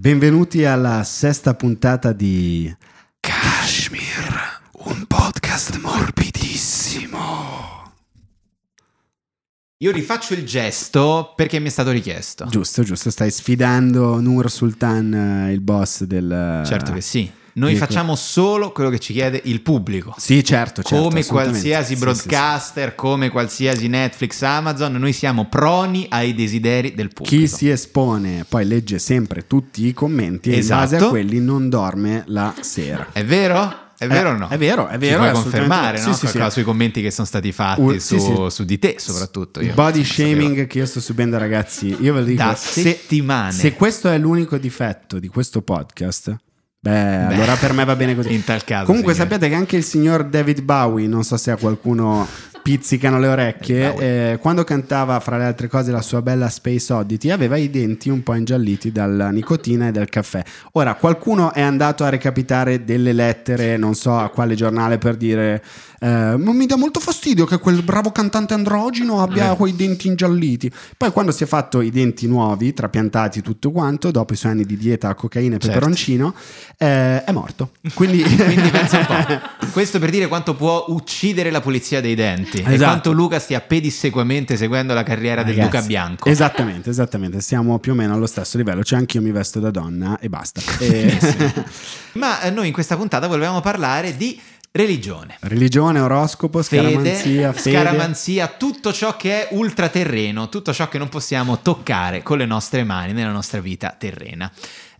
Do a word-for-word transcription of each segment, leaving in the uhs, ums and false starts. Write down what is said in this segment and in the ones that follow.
Benvenuti alla sesta puntata di Kashmir, un podcast morbidissimo. Io rifaccio il gesto perché mi è stato richiesto. Giusto, giusto, stai sfidando Nur Sultan, il boss del... Certo che sì. Noi facciamo solo quello che ci chiede il pubblico. Sì, certo, certo. Come qualsiasi broadcaster, sì, sì, sì. Come qualsiasi Netflix, Amazon, noi siamo proni ai desideri del pubblico. Chi si espone poi legge sempre tutti i commenti, esatto. E in base a quelli non dorme la sera. È vero? È vero eh, o no? È vero, è vero. Puoi confermare, no? Sì, sì, sì. Sui commenti che sono stati fatti uh, su, sì, sì. su di te, soprattutto. Il body shaming che io sto subendo, ragazzi. Io ve lo dico da se, settimane. Se questo è l'unico difetto di questo podcast. Beh, Beh, allora per me va bene così. In tal caso. Comunque signore. Sappiate che anche il signor David Bowie, non so se a qualcuno pizzicano le orecchie, eh, quando cantava fra le altre cose la sua bella Space Oddity, aveva i denti un po' ingialliti dalla nicotina e dal caffè. Ora, qualcuno è andato a recapitare delle lettere, non so a quale giornale, per dire eh, mi dà molto fastidio che quel bravo cantante androgino abbia eh. quei denti ingialliti. Poi quando si è fatto i denti nuovi, trapiantati tutto quanto, dopo i suoi anni di dieta a cocaina e peperoncino, certo. eh, è morto. Quindi, quindi pensa un po'. Questo per dire quanto può uccidere la pulizia dei denti. Esatto. E quanto Luca stia pedissequamente seguendo la carriera Ragazzi, del Luca Bianco. Esattamente, esattamente, siamo più o meno allo stesso livello. Cioè anch'io mi vesto da donna e basta e... Ma noi in questa puntata volevamo parlare di religione. Religione, oroscopo, scaramanzia, fede, fede. Scaramanzia, tutto ciò che è ultraterreno, tutto ciò che non possiamo toccare con le nostre mani nella nostra vita terrena.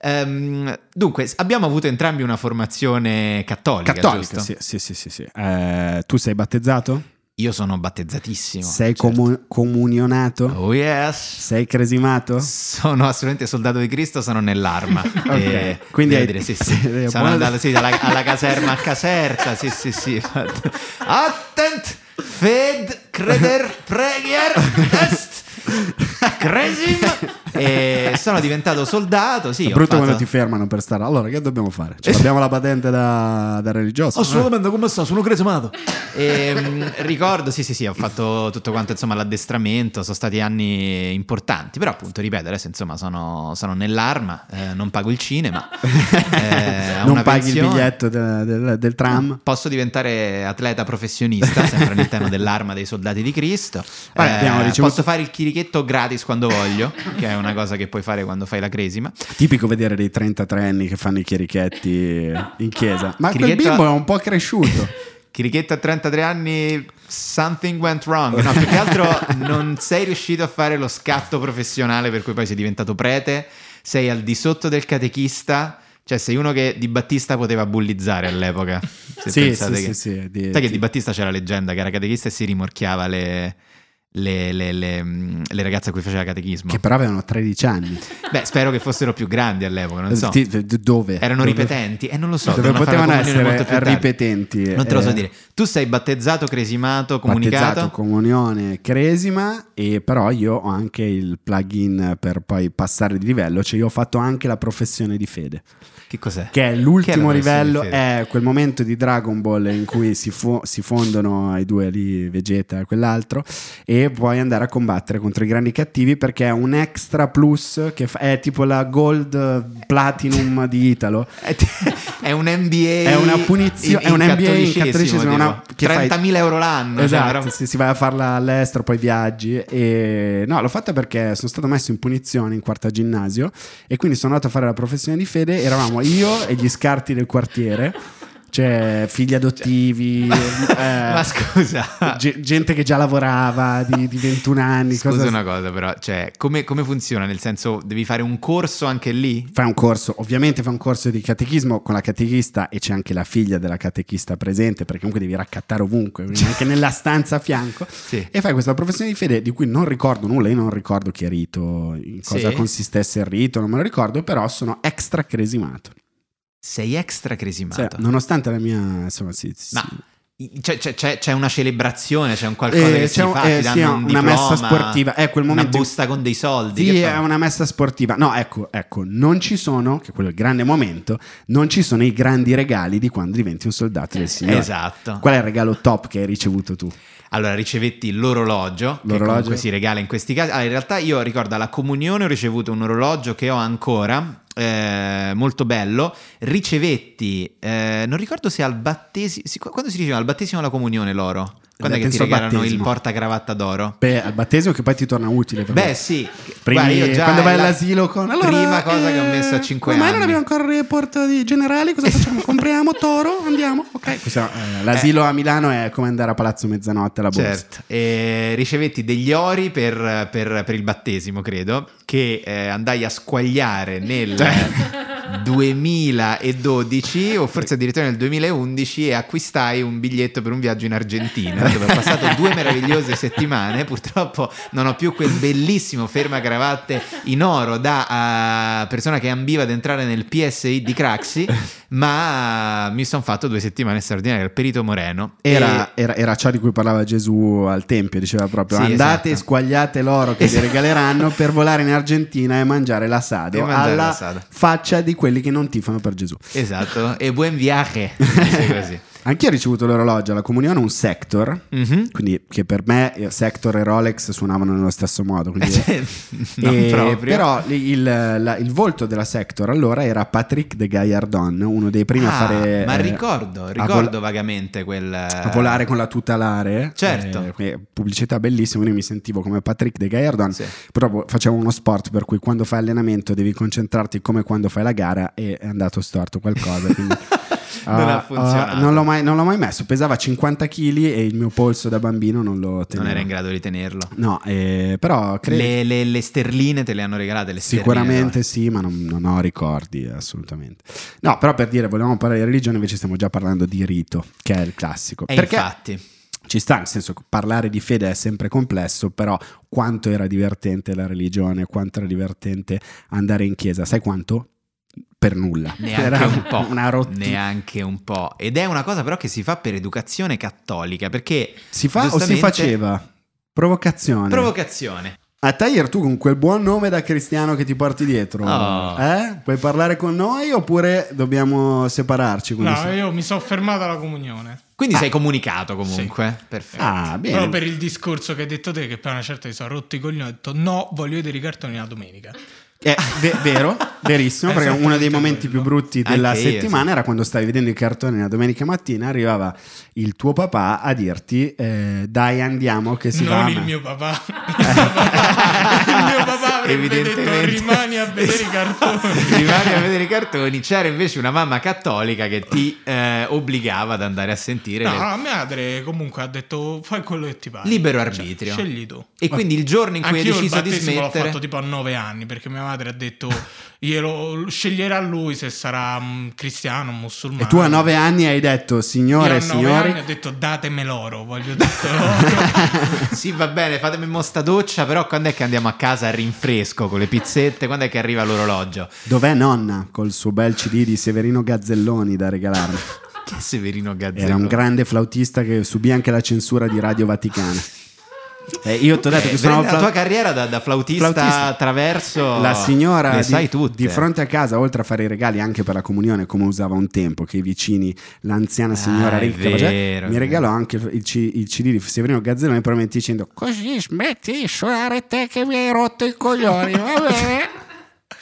Um, dunque, abbiamo avuto entrambi una formazione cattolica. Cattolica, sì, sì, sì, sì, sì. Eh, tu sei battezzato? Io sono battezzatissimo. Sei certo. comu- comunionato? Oh yes. Sei cresimato? Sono assolutamente soldato di Cristo, sono nell'arma. Okay. E quindi devo hai... dire sì, sì. Sei sono andato sì, alla, alla caserma a Caserta, sì sì sì. Attent, fed, creder, preghier, test, cresim. E sono diventato soldato, sì. È brutto fatto... quando ti fermano per stare. Allora, che dobbiamo fare? Cioè, abbiamo la patente da, da religioso? Assolutamente, eh. Come sta? Sono cresimato. E, ricordo, sì, sì, sì, ho fatto tutto quanto, insomma, l'addestramento. Sono stati anni importanti. Però, appunto, ripeto, adesso, insomma, sono, sono nell'arma. Eh, non pago il cinema. Eh, non paghi pensione. Il biglietto de, de, del tram. Posso diventare atleta professionista, sempre all'interno dell'arma dei soldati di Cristo. Vabbè, eh, abbiamo ricevuto... Posso fare il chirichetto gratis quando voglio, che è una cosa che puoi fare quando fai la cresima. Tipico vedere dei trentatrenni che fanno i chierichetti in chiesa. Ma Chirichetto... quel bimbo è un po' cresciuto. Chirichetto a trentatré anni, something went wrong. No, più che altro non sei riuscito a fare lo scatto professionale per cui poi sei diventato prete, sei al di sotto del catechista. Cioè sei uno che Di Battista poteva bullizzare all'epoca. Se sì, pensate sì, che... sì, sì, di... Sai che Di Battista c'era la leggenda che era catechista e si rimorchiava le... Le, le, le, le ragazze a cui faceva catechismo, che però avevano tredici anni. Beh, spero che fossero più grandi all'epoca, non so. Dove? Erano dove? Ripetenti? E eh, non lo so. Dove potevano essere ripetenti? Non te lo so eh. dire. Tu sei battezzato, cresimato, comunicato? Battezzato, comunione, cresima. E però io ho anche il plugin per poi passare di livello. Cioè io ho fatto anche la professione di fede. Che cos'è? Che è l'ultimo che è livello, è quel momento di Dragon Ball in cui si, fo- si fondono i due lì, Vegeta e quell'altro, e puoi andare a combattere contro i grandi cattivi, perché è un extra plus che fa- è tipo la Gold Platinum di Italo. È un N B A, è una punizione, è un N B A in cattolicesimo, una, che trentamila euro l'anno. Esatto, cioè, si, si va a farla all'estero, poi viaggi. E no, l'ho fatta perché sono stato messo in punizione in quarta ginnasio e quindi sono andato a fare la professione di fede. Eravamo io e gli scarti del quartiere, cioè figli adottivi, cioè, eh, ma scusa, ge- gente che già lavorava di, di ventuno anni. Scusa cosa... una cosa però, cioè come, come funziona? Nel senso, devi fare un corso anche lì? Fai un corso, ovviamente fai un corso di catechismo con la catechista, e c'è anche la figlia della catechista presente, perché comunque devi raccattare ovunque, anche nella stanza a fianco, sì. E fai questa professione di fede di cui non ricordo nulla. Io non ricordo che rito, in cosa sì. consistesse il rito, non me lo ricordo, però sono extra cresimato. Sei extra cresimato, cioè, nonostante la mia, insomma, sì, sì. Ma c'è, c'è, c'è una celebrazione, c'è un qualcosa eh, che si un, fa, eh, ti danno sì, un una diploma, messa sportiva, è quel momento, una busta con dei soldi. Sì, che è fa? Una messa sportiva. No, ecco, ecco, non ci sono, che quello è il grande momento, non ci sono i grandi regali di quando diventi un soldato del Signore. Esatto. Qual è il regalo top che hai ricevuto tu? Allora, ricevetti l'orologio, l'orologio, che comunque si regala in questi casi. Allora, in realtà io ricordo alla comunione ho ricevuto un orologio che ho ancora, eh, molto bello. Ricevetti, eh, non ricordo se al battesimo, quando si diceva al battesimo o alla comunione l'oro? Quando beh, è che ti regalano il portagravatta d'oro? Beh, al battesimo che poi ti torna utile. Beh, me. Sì. Prima, guarda, io già quando vai la... all'asilo con... Allora, prima cosa eh... che ho messo a cinque anni. Ormai non abbiamo ancora il report di generali, cosa facciamo? Compriamo toro, andiamo, ok. Questa, eh, l'asilo eh. a Milano è come andare a Palazzo Mezzanotte alla borsa. Certo. E ricevetti degli ori per, per, per il battesimo, credo, che eh, andai a squagliare nel... duemiladodici o forse addirittura nel duemilaundici e acquistai un biglietto per un viaggio in Argentina dove ho passato due meravigliose settimane. Purtroppo non ho più quel bellissimo fermagravatte in oro da uh, persona che ambiva ad entrare nel P S I di Craxi, ma mi sono fatto due settimane straordinarie al Perito Moreno. Era, e... era, era ciò di cui parlava Gesù al Tempio, diceva proprio sì, andate e esatto. squagliate l'oro che esatto. vi regaleranno per volare in Argentina e mangiare l'asado e mangiare alla l'asado. Faccia di quelli che non tifano per Gesù. Esatto. E buon viaje. Così. Anch'io ho ricevuto l'orologio alla comunione, un Sector, mm-hmm. quindi che per me Sector e Rolex suonavano nello stesso modo, quindi... non e, proprio. Però il, la, il volto della Sector allora era Patrick de Gayardon, uno dei primi ah, a fare ma eh, ricordo, ricordo vol- vagamente quel a volare con la tuta alare. Certo. Eh, pubblicità bellissima, io mi sentivo come Patrick de Gayardon, sì. Però facevo uno sport per cui quando fai allenamento devi concentrarti come quando fai la gara e è andato storto qualcosa, quindi non, ha funzionato. Uh, non, l'ho mai, non l'ho mai messo. Pesava cinquanta chili e il mio polso da bambino non lo tenevo. Non era in grado di tenerlo. No, eh, però credo... le, le, le sterline te le hanno regalate le sicuramente sterline, sì, ma non, non ho ricordi assolutamente. No, però per dire, volevamo parlare di religione, invece stiamo già parlando di rito, che è il classico. E perché infatti ci sta, nel senso che parlare di fede è sempre complesso, però quanto era divertente la religione, quanto era divertente andare in chiesa. Sai quanto? Per nulla, neanche era un po', una rottura. Neanche un po'. Ed è una cosa però che si fa per educazione cattolica, perché si fa o si faceva? Provocazione. Provocazione. A Tayer, tu con quel buon nome da cristiano che ti porti dietro, oh. eh? Puoi parlare con noi oppure dobbiamo separarci? No, sei? Io mi sono fermato alla comunione. Quindi ah. sei comunicato comunque? Sì. Perfetto. Ah, bene. Però per il discorso che hai detto te, che poi una certa mi sono rotto i coglioni, ho detto no, voglio vedere i cartoni la domenica. È eh, vero, verissimo, perché uno dei momenti più brutti della anche settimana io, sì. era quando stavi vedendo i cartoni la domenica mattina, arrivava il tuo papà a dirti eh, dai andiamo che si non va. Non il mio papà. Il mio papà avrebbe detto rimani a vedere i cartoni. Rimani a vedere i cartoni. C'era invece una mamma cattolica che ti eh, obbligava ad andare a sentire. No, le... la mia madre comunque ha detto fai quello che ti pare. Libero arbitrio. Cioè, scegli tu. E quindi il giorno in cui hai deciso di smettere. Anch'io il battesimo l'ho fatto tipo a nove anni, perché mia madre ha detto glielo sceglierà lui se sarà cristiano o musulmano. E tu a nove anni hai detto signore e signori, ho detto datemi l'oro, voglio detto l'oro. Sì, va bene, fatemi mo sta doccia, però quando è che andiamo a casa al rinfresco con le pizzette, quando è che arriva l'orologio, dov'è nonna col suo bel cd di Severino Gazzelloni da regalarmi? Che Severino Gazzelloni? Era un grande flautista che subì anche la censura di Radio Vaticana. Eh, io ti ho detto okay, che sono la fla- tua carriera da, da flautista, flautista attraverso la signora di, sai di fronte a casa, oltre a fare i regali anche per la comunione, come usava un tempo che i vicini, l'anziana signora ah, ricca, vero, cioè, mi regalò anche il, c- il C D di Severino Gazzelloni, probabilmente dicendo così smetti di suonare te che mi hai rotto i coglioni, va bene.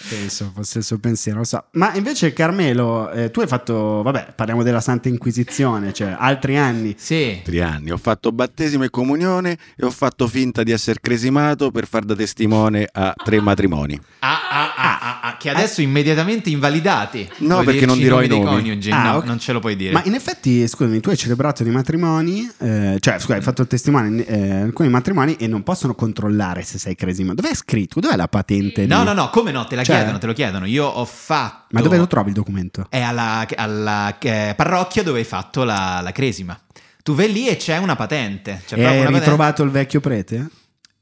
Penso fosse il suo pensiero, lo so. Ma invece Carmelo, eh, tu hai fatto, vabbè, parliamo della Santa Inquisizione, cioè altri anni. Sì. Altri anni, ho fatto battesimo e comunione e ho fatto finta di essere cresimato per far da testimone a tre matrimoni. Ah, ah, ah, ah, ah che adesso ah. immediatamente invalidati. No, puoi perché non dirò i nomi. Coniugi, ah, no, okay. Non ce lo puoi dire. Ma in effetti, scusami, tu hai celebrato dei matrimoni, eh, cioè scusa, hai fatto il testimone eh, alcuni matrimoni e non possono controllare se sei cresimato. Dov'è scritto? Dov'è la patente? No, lì? no, no, come no, te la chiedo. Cioè, chiedono, te lo chiedono. Io ho fatto. Ma dove lo trovi il documento? È alla, alla eh, parrocchia dove hai fatto la, la cresima. Tu vai lì e c'è una patente. C'è e hai una ritrovato patente. Il vecchio prete?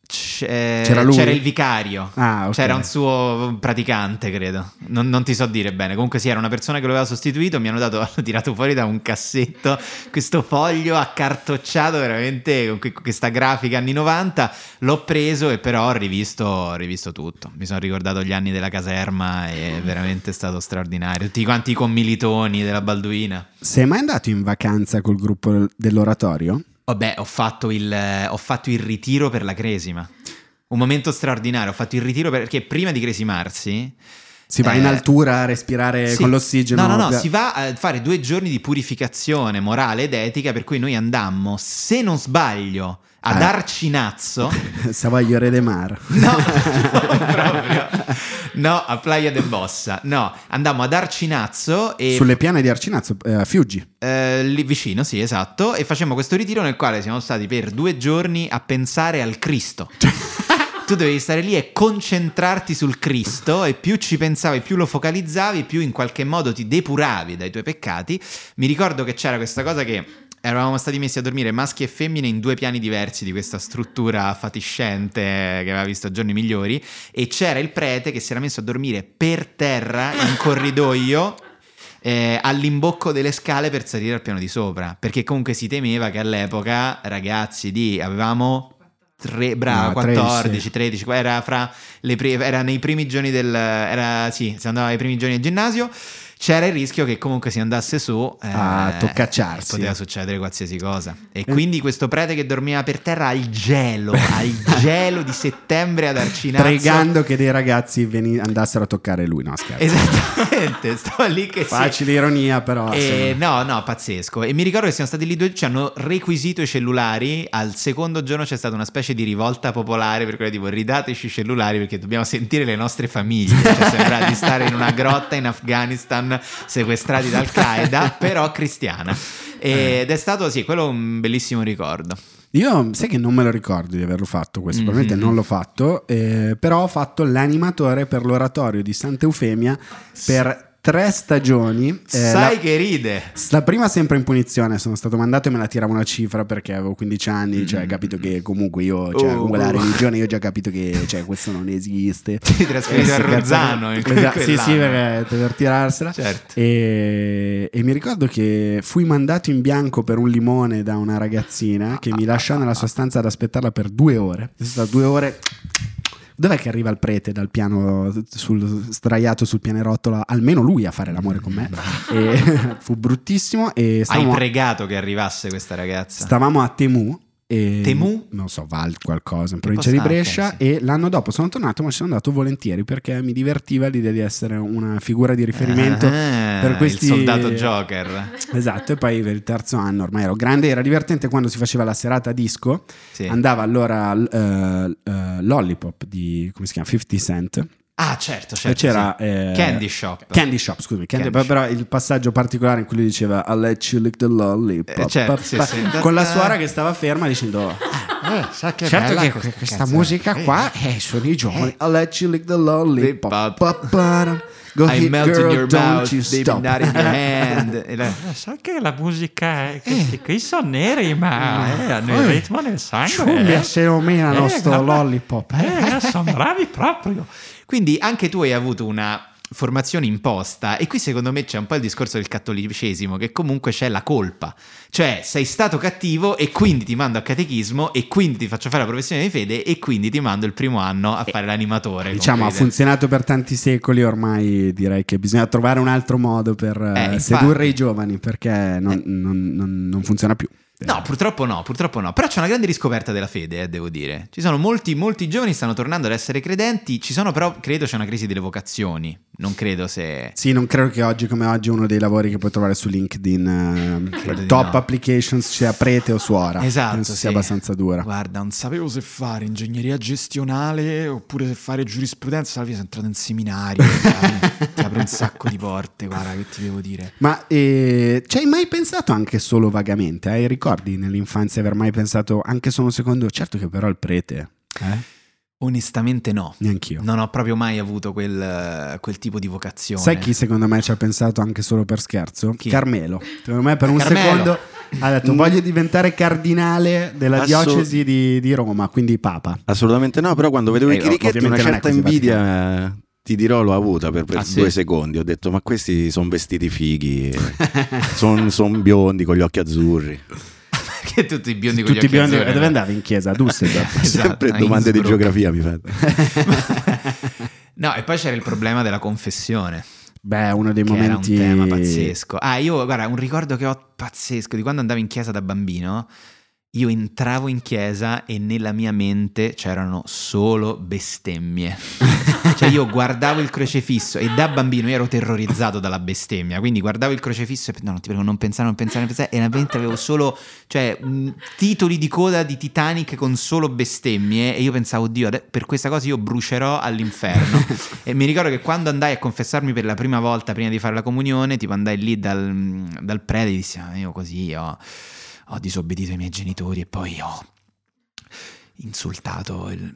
C'è, c'era lui? C'era il vicario. Ah, okay. C'era un suo praticante, credo. Non, non ti so dire bene. Comunque sì, era una persona che lo aveva sostituito. Mi hanno dato, hanno tirato fuori da un cassetto questo foglio accartocciato veramente con questa grafica anni novanta. L'ho preso e però ho rivisto, ho rivisto tutto. Mi sono ricordato gli anni della caserma e è veramente stato straordinario. Tutti quanti i commilitoni della Balduina. Sei mai andato in vacanza col gruppo dell'oratorio? Vabbè, ho fatto il ho fatto il ritiro per la cresima. Un momento straordinario, ho fatto il ritiro perché prima di cresimarsi Si va eh, in altura a respirare sì. con l'ossigeno. No, no, no, si va a fare due giorni di purificazione morale ed etica, per cui noi andammo, se non sbaglio, ad ah. Arcinazzo. Savaglio Re de Mar. No, non proprio. No, a Playa de Bossa. No, andammo ad Arcinazzo e... Sulle piane di Arcinazzo, eh, a Fiuggi eh, lì vicino, sì, esatto. E facemmo questo ritiro nel quale siamo stati per due giorni a pensare al Cristo. Tu dovevi stare lì e concentrarti sul Cristo, e più ci pensavi, più lo focalizzavi, più in qualche modo ti depuravi dai tuoi peccati. Mi ricordo che c'era questa cosa che eravamo stati messi a dormire maschi e femmine in due piani diversi di questa struttura fatiscente che aveva visto giorni migliori, e c'era il prete che si era messo a dormire per terra in corridoio eh, all'imbocco delle scale per salire al piano di sopra, perché comunque si temeva che all'epoca, ragazzi, di avevamo... Tre, brava, no, quattordici, tredici era fra le pre, era nei primi giorni del era sì, si andava ai primi giorni del ginnasio, c'era il rischio che comunque si andasse su eh, a toccacciarsi, poteva succedere qualsiasi cosa. E eh. quindi questo prete che dormiva per terra al gelo, al gelo di settembre ad Arcinazzo, pregando che dei ragazzi veni- andassero a toccare lui, no scherzo. Esattamente, stavo lì che facile sì. ironia però. E, no, no, pazzesco. E mi ricordo che siamo stati lì due, ci hanno requisito i cellulari, al secondo giorno c'è stata una specie di rivolta popolare per quello tipo ridateci i cellulari perché dobbiamo sentire le nostre famiglie, cioè, sembra di stare in una grotta in Afghanistan sequestrati da Al-Qaeda però cristiana, ed è stato sì, quello un bellissimo ricordo. Io sai che non me lo ricordo di averlo fatto questo, mm-hmm. probabilmente non l'ho fatto eh, però ho fatto l'animatore per l'oratorio di Santa Eufemia per tre stagioni eh, sai la, che ride la prima sempre in punizione, sono stato mandato e me la tiravo una cifra perché avevo quindici anni, mm-hmm. cioè capito che comunque io cioè uh, comunque uh. la religione io ho già capito che cioè, questo non esiste. Ti trasferito eh, a Rozzano in quella, in sì sì perché per tirarsela certo. e, e mi ricordo che fui mandato in bianco per un limone da una ragazzina che ah, mi lasciò ah, nella sua stanza ad aspettarla per due ore. Sono stato due ore Dov'è che arriva il prete dal piano sul, sdraiato sul pianerottolo, almeno lui a fare l'amore con me. E fu bruttissimo. E stavamo, hai pregato che arrivasse questa ragazza? Stavamo a Temu, e, Temu? non so, Val qualcosa, in provincia di Brescia, anche, sì. E l'anno dopo sono tornato, ma ci sono andato volentieri perché mi divertiva l'idea di essere una figura di riferimento ah, per questi... il soldato Joker. Esatto, e poi per il terzo anno ormai ero grande, era divertente quando si faceva la serata disco, sì. Andava allora uh, uh, Lollipop di, come si chiama, cinquanta Cent. Ah certo, certo. E c'era sì. eh, Candy Shop. Candy Shop, scusami, Candy, Candy però Shop. Il passaggio particolare in cui lui diceva "I let you lick the lollipop", eh, certo, sì, sì. Con la suora che stava ferma dicendo eh, sa che certo che questa, questa musica qua eh, sono i giovani. Eh. "I let you lick the lollipop, go I hit, melt girl, in your mouth, you stop not in your hand". La... So che la musica è... questi qui sono neri, ma eh, hanno il ritmo nel sangue. Se o meno il nostro lollipop. Eh, sono bravi proprio. Quindi anche tu hai avuto una formazione imposta, e qui secondo me c'è un po' il discorso del cattolicesimo, che comunque c'è la colpa, cioè sei stato cattivo e quindi ti mando a catechismo e quindi ti faccio fare la professione di fede e quindi ti mando il primo anno a fare l'animatore, diciamo comprende. Ha funzionato per tanti secoli, ormai direi che bisogna trovare un altro modo per eh, sedurre infatti. I giovani, perché non, eh. non, non, non funziona più. No, purtroppo no, purtroppo no. Però c'è una grande riscoperta della fede, eh, devo dire. Ci sono molti, molti giovani che stanno tornando ad essere credenti. Ci sono però, credo, c'è una crisi delle vocazioni. Non credo se... Sì, non credo che oggi come oggi uno dei lavori che puoi trovare su LinkedIn eh, top no. applications sia prete o suora. Esatto, penso sì. sia abbastanza dura. Guarda, non sapevo se fare ingegneria gestionale oppure se fare giurisprudenza. Alla fine sono entrato in seminario. Ti apre un sacco di porte, guarda, che ti devo dire. Ma eh, ci hai mai pensato anche solo vagamente? Hai ricordato nell'infanzia aver mai pensato anche solo un secondo certo che però il prete eh? Onestamente no, neanch'io, non ho proprio mai avuto quel, quel tipo di vocazione. Sai chi secondo me ci ha pensato anche solo per scherzo? Chi? Carmelo, secondo me per un Carmelo. secondo ha detto voglio diventare cardinale della Assu- diocesi di, di Roma, quindi papa. Assolutamente no, però quando vedevo eh, i chirichetti una certa invidia vaticana. Ti dirò, l'ho avuta per, per ah, due sì? secondi. Ho detto, ma questi sono vestiti fighi, sono son biondi con gli occhi azzurri. Che tutti biondi con tutti gli occhi biondi, azzurri. Dove andavi in chiesa? A Düsseldorf. Esatto, sempre domande di geografia mi fate. No, e poi c'era il problema della confessione. Beh, uno dei che momenti... era un tema pazzesco. Ah, io, guarda, un ricordo che ho pazzesco di quando andavo in chiesa da bambino... io entravo in chiesa e nella mia mente c'erano solo bestemmie. Cioè io guardavo il crocifisso e da bambino ero terrorizzato dalla bestemmia, quindi guardavo il crocifisso e no, non ti prego, non pensare, non pensare, non pensare, e nella mente avevo solo, cioè, titoli di coda di Titanic con solo bestemmie, e io pensavo, oddio, per questa cosa io brucerò all'inferno. E mi ricordo che quando andai a confessarmi per la prima volta prima di fare la comunione, tipo andai lì dal, dal prete e dissi, ah, io così ho... ho disobbedito ai miei genitori e poi ho insultato il...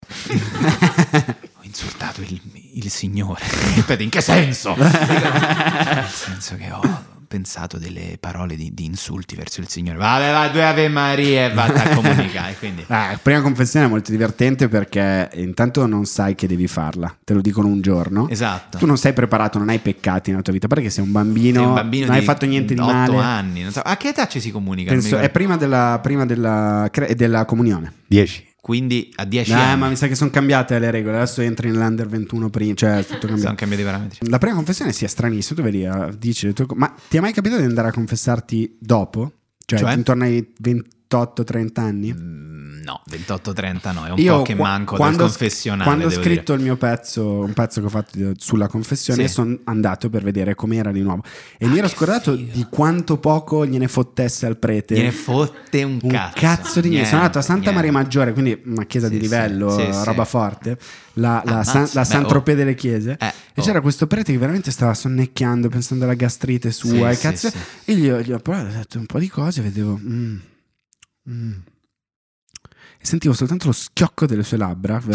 ho insultato il, il Signore. Ripeto, in che senso? Nel senso che ho pensato delle parole di, di insulti verso il Signore. Vabbè, va, due Ave Maria e vada a comunicare. Quindi. Ah, prima confessione è molto divertente perché intanto non sai che devi farla, te lo dicono un giorno. Esatto. Tu non sei preparato, non hai peccati nella tua vita perché sei un bambino, sei un bambino non hai fatto niente di male. otto anni, non so. A che età ci si comunica? Penso, è prima della, prima della, della comunione. dieci. Quindi a dieci nah, anni. Eh, ma mi sa che sono cambiate le regole. Adesso entri nell'under ventuno prima, cioè tutto cambiato. Sono cambiati i parametri. La prima confessione sia stranissima, tu vedi, dici le tue co- ma ti è mai capitato di andare a confessarti dopo? Cioè, cioè? Intorno ai ventotto trenta anni? Mm, no, ventotto trenta no, è un Io po' che qu- manco del confessionale. Quando ho scritto dire. il mio pezzo, un pezzo che ho fatto sulla confessione, sì. sono andato per vedere com'era di nuovo. E ah, mi ero scordato figo. di quanto poco gliene fottesse al prete. Gliene fotte un, un cazzo. cazzo di niente. Sono andato a Santa niente. Maria Maggiore, quindi una chiesa sì, di livello, sì, sì, roba sì. forte. La, la, ah, san, la Saint-Tropez oh. delle chiese eh, e c'era oh. questo prete che veramente stava sonnecchiando pensando alla gastrite sua sì, e cazzo sì, sì. e gli ho, gli ho detto un po' di cose e vedevo mm, mm. e sentivo soltanto lo schiocco delle sue labbra. mm.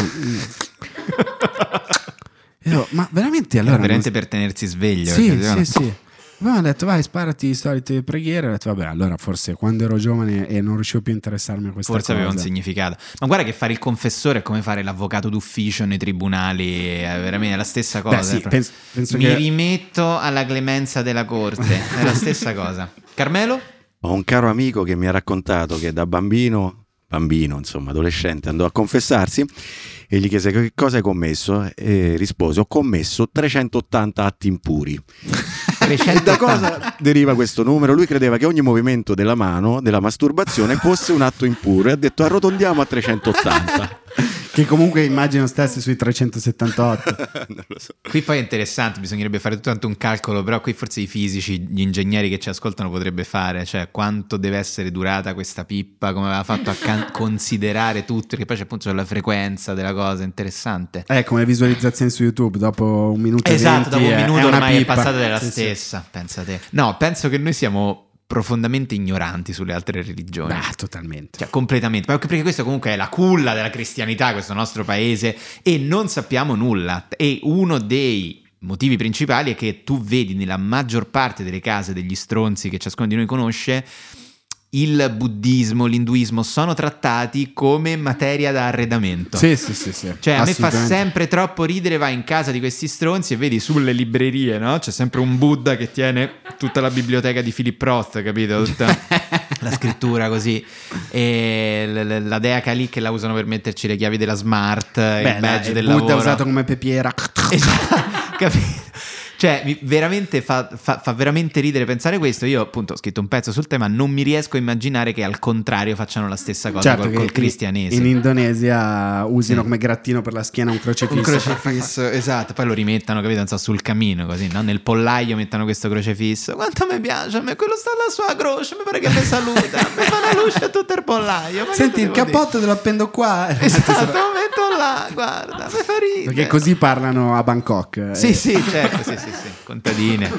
E io, ma veramente allora veramente non... per tenersi sveglio sì sì no? sì Poi mi ha detto vai sparati le solite preghiere. Ho detto vabbè, allora forse quando ero giovane e non riuscivo più a interessarmi a questa forse cosa, forse aveva un significato. Ma guarda che fare il confessore è come fare l'avvocato d'ufficio nei tribunali, è veramente la stessa cosa. Beh, sì, penso, penso Mi che... rimetto alla clemenza della corte, è la stessa cosa. Carmelo? Ho un caro amico che mi ha raccontato che da bambino, bambino insomma adolescente, andò a confessarsi e gli chiese che cosa hai commesso e rispose ho commesso trecentottanta atti impuri. E da cosa deriva questo numero? Lui credeva che ogni movimento della mano, della masturbazione, fosse un atto impuro e ha detto arrotondiamo a trecentottanta. Che comunque immagino stessi sui trecentosettantotto. Non lo so. Qui poi è interessante, bisognerebbe fare tutto tanto un calcolo, però qui forse i fisici, gli ingegneri che ci ascoltano potrebbe fare, cioè quanto deve essere durata questa pippa, come aveva fatto a can- considerare tutto, perché poi c'è appunto la frequenza della cosa, interessante. È eh, come le visualizzazioni su YouTube, dopo un minuto esatto, e venti, dopo un minuto è, è ormai pippa. È passata della sì, stessa, sì. Pensa te. No, penso che noi siamo... profondamente ignoranti sulle altre religioni. Ah, totalmente. Cioè, completamente. Perché questo comunque è la culla della cristianità, questo nostro paese, e non sappiamo nulla. E uno dei motivi principali è che tu vedi nella maggior parte delle case degli stronzi che ciascuno di noi conosce, il buddismo, l'induismo sono trattati come materia da arredamento. Sì, sì, sì, sì. Cioè a me fa sempre troppo ridere, vai in casa di questi stronzi e vedi sulle librerie, no? C'è sempre un Buddha che tiene tutta la biblioteca di Philip Roth, capito? Tutta la scrittura così. E l- l- la deaca lì che la usano per metterci le chiavi della smart, beh, il badge del lavoro. Buddha usato come pepiera. Esatto, capito? Cioè, mi veramente fa, fa, fa veramente ridere pensare questo. Io, appunto, ho scritto un pezzo sul tema. Non mi riesco a immaginare che al contrario facciano la stessa cosa certo, col, col cristianesimo. In Indonesia usino sì. come grattino per la schiena un crocifisso. Un crocifisso, esatto. Poi lo rimettano, capito? Non so, sul camino, così, no? Nel pollaio mettono questo crocifisso. Quanto mi piace, a me quello sta alla sua croce, mi pare che mi saluta, mi fa la luce a tutto il pollaio. Ma senti, il cappotto te lo appendo qua. Esatto, lo metto là, guarda, mi fa ridere. Perché così parlano a Bangkok. Sì, eh. sì, certo, sì, sì. Sì, sì, contadine.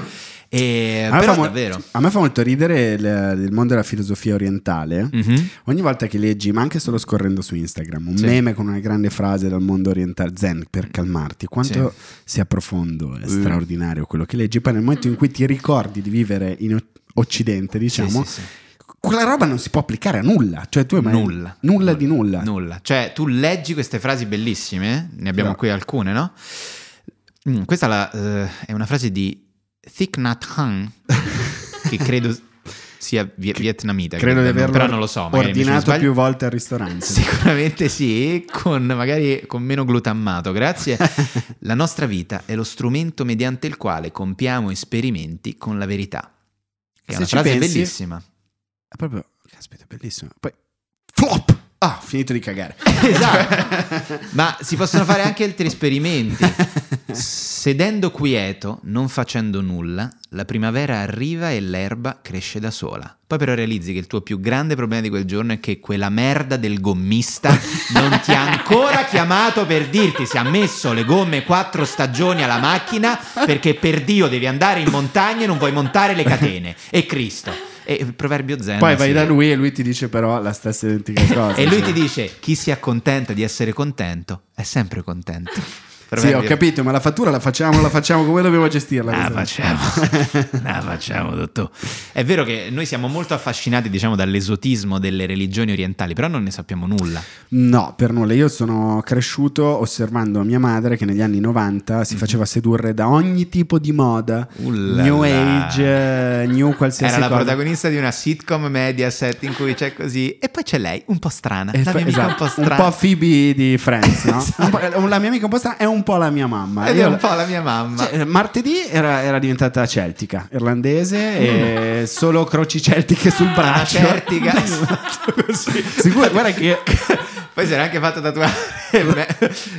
E, a, me però, davvero. Mo- a me fa molto ridere il, il mondo della filosofia orientale. Mm-hmm. Ogni volta che leggi, ma anche solo scorrendo su Instagram, un sì. meme con una grande frase dal mondo orientale, zen per calmarti, quanto sì. sia profondo e straordinario quello che leggi. Poi nel momento in cui ti ricordi di vivere in Occidente, diciamo, sì, sì, sì. quella roba non si può applicare a nulla, cioè tu hai mai... nulla, nulla, nulla di nulla. Nulla. Cioè tu leggi queste frasi bellissime, ne abbiamo no. qui alcune, no? Mm, questa la, uh, è una frase di Thich Nhat Hanh che credo sia vi- vietnamita, credo, credo di averlo però non lo so, ordinato più volte al ristorante. Sicuramente sì, con magari con meno glutammato, grazie. La nostra vita è lo strumento mediante il quale compiamo esperimenti con la verità. Che è Se una frase pensi, bellissima. È proprio caspita, bellissimo. Poi flop! Ah, finito di cagare. Esatto. Ma si possono fare anche altri esperimenti. Sedendo quieto, non facendo nulla, la primavera arriva e l'erba cresce da sola. Poi però realizzi che il tuo più grande problema di quel giorno è che quella merda del gommista non ti ha ancora chiamato per dirti se ha messo le gomme quattro stagioni alla macchina, perché per Dio devi andare in montagna e non vuoi montare le catene. E Cristo. E proverbio zen. Poi vai sì. da lui e lui ti dice però la stessa identica cosa. E lui cioè. ti dice: chi si accontenta di essere contento è sempre contento. Proverbio. Sì, ho capito, ma la fattura la facciamo, la facciamo come dobbiamo gestirla? La facciamo, la facciamo, dottore. È vero che noi siamo molto affascinati, diciamo, dall'esotismo delle religioni orientali, però non ne sappiamo nulla. No, per nulla. Io sono cresciuto osservando mia madre che negli anni novanta si mm-hmm. faceva sedurre da ogni tipo di moda, Ullala. new age, new qualsiasi cosa. Era la cosa. protagonista di una sitcom Mediaset in cui c'è così, e poi c'è lei, un po' strana, la fa- mia amica esatto. un po' strana, un po' Phoebe di Friends, no? esatto. La mia amica un po' strana è un Un po' la mia mamma. Ed è un po' la mia mamma. Cioè, martedì era, era diventata celtica, irlandese, e solo croci celtiche sul braccio. Ah, celtica. Sicuro, guarda che poi si era anche fatta tatuare.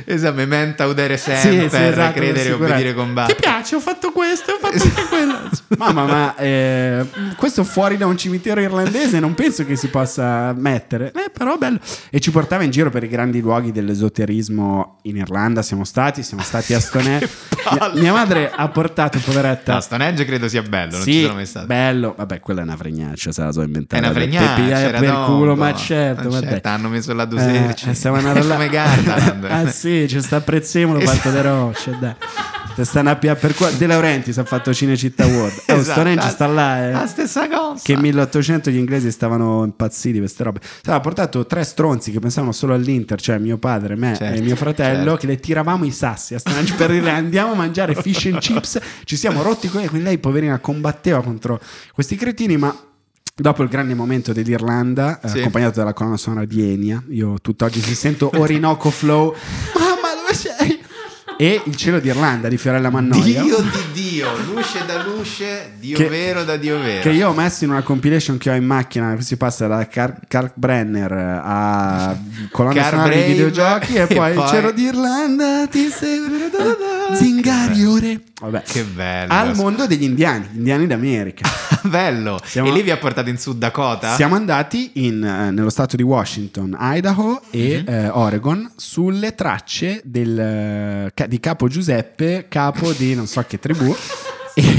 Esame, menta, udere sempre, sì, sì, esatto, credere, obbedire, combattere. Ti piace? Ho fatto questo, ho fatto anche quello. Mamma, ma eh, questo fuori da un cimitero irlandese non penso che si possa mettere. Eh, però bello. E ci portava in giro per i grandi luoghi dell'esoterismo in Irlanda. Siamo stati, siamo stati a Stonehenge. Mia, mia madre ha portato, poveretta. No, Stonehenge credo sia bello. Non sì, ci sono mai stato. Bello. Vabbè, quella è una fregnaccia, se la so inventare. È una fregnaccia. Te per no, culo, no, ma certo. Ma certo. Hanno messo là doserci. Eh, siamo andati là. Ah sì, c'è sta prezzemolo fatto da rocce, dai. Te stanno a pia per qua. De Laurenti si ha fatto Cinecittà World. Oh, esatto, Stonehenge sta là, eh. La stessa cosa. Che milleottocento gli inglesi stavano impazziti per queste robe. Aveva portato tre stronzi che pensavano solo all'Inter, cioè mio padre, me certo, e mio fratello, certo. che le tiravamo i sassi a Stonehenge per dire andiamo a mangiare fish and chips. Ci siamo rotti con lei, quindi lei poverina combatteva contro questi cretini, ma dopo il grande momento dell'Irlanda, sì. accompagnato dalla colonna sonora di Enya, io tutt'oggi si sento Orinoco Flow. Mamma, dove sei? E il cielo d'Irlanda di Fiorella Mannoia. Dio di Dio, luce da luce, Dio che, vero da Dio vero. Che io ho messo in una compilation che ho in macchina. Si passa da Kark Car- Brenner a colonna sonora dei videogiochi. E, e poi, poi il cielo d'Irlanda ti segue da, da, Zingariore. Vabbè. Che bello. Al mondo degli indiani, indiani d'America. Bello. Siamo, e lì vi ha portato in Sud Dakota? Siamo andati in, eh, nello stato di Washington, Idaho e mm-hmm. eh, Oregon sulle tracce del, di Capo Giuseppe, capo di non so che tribù.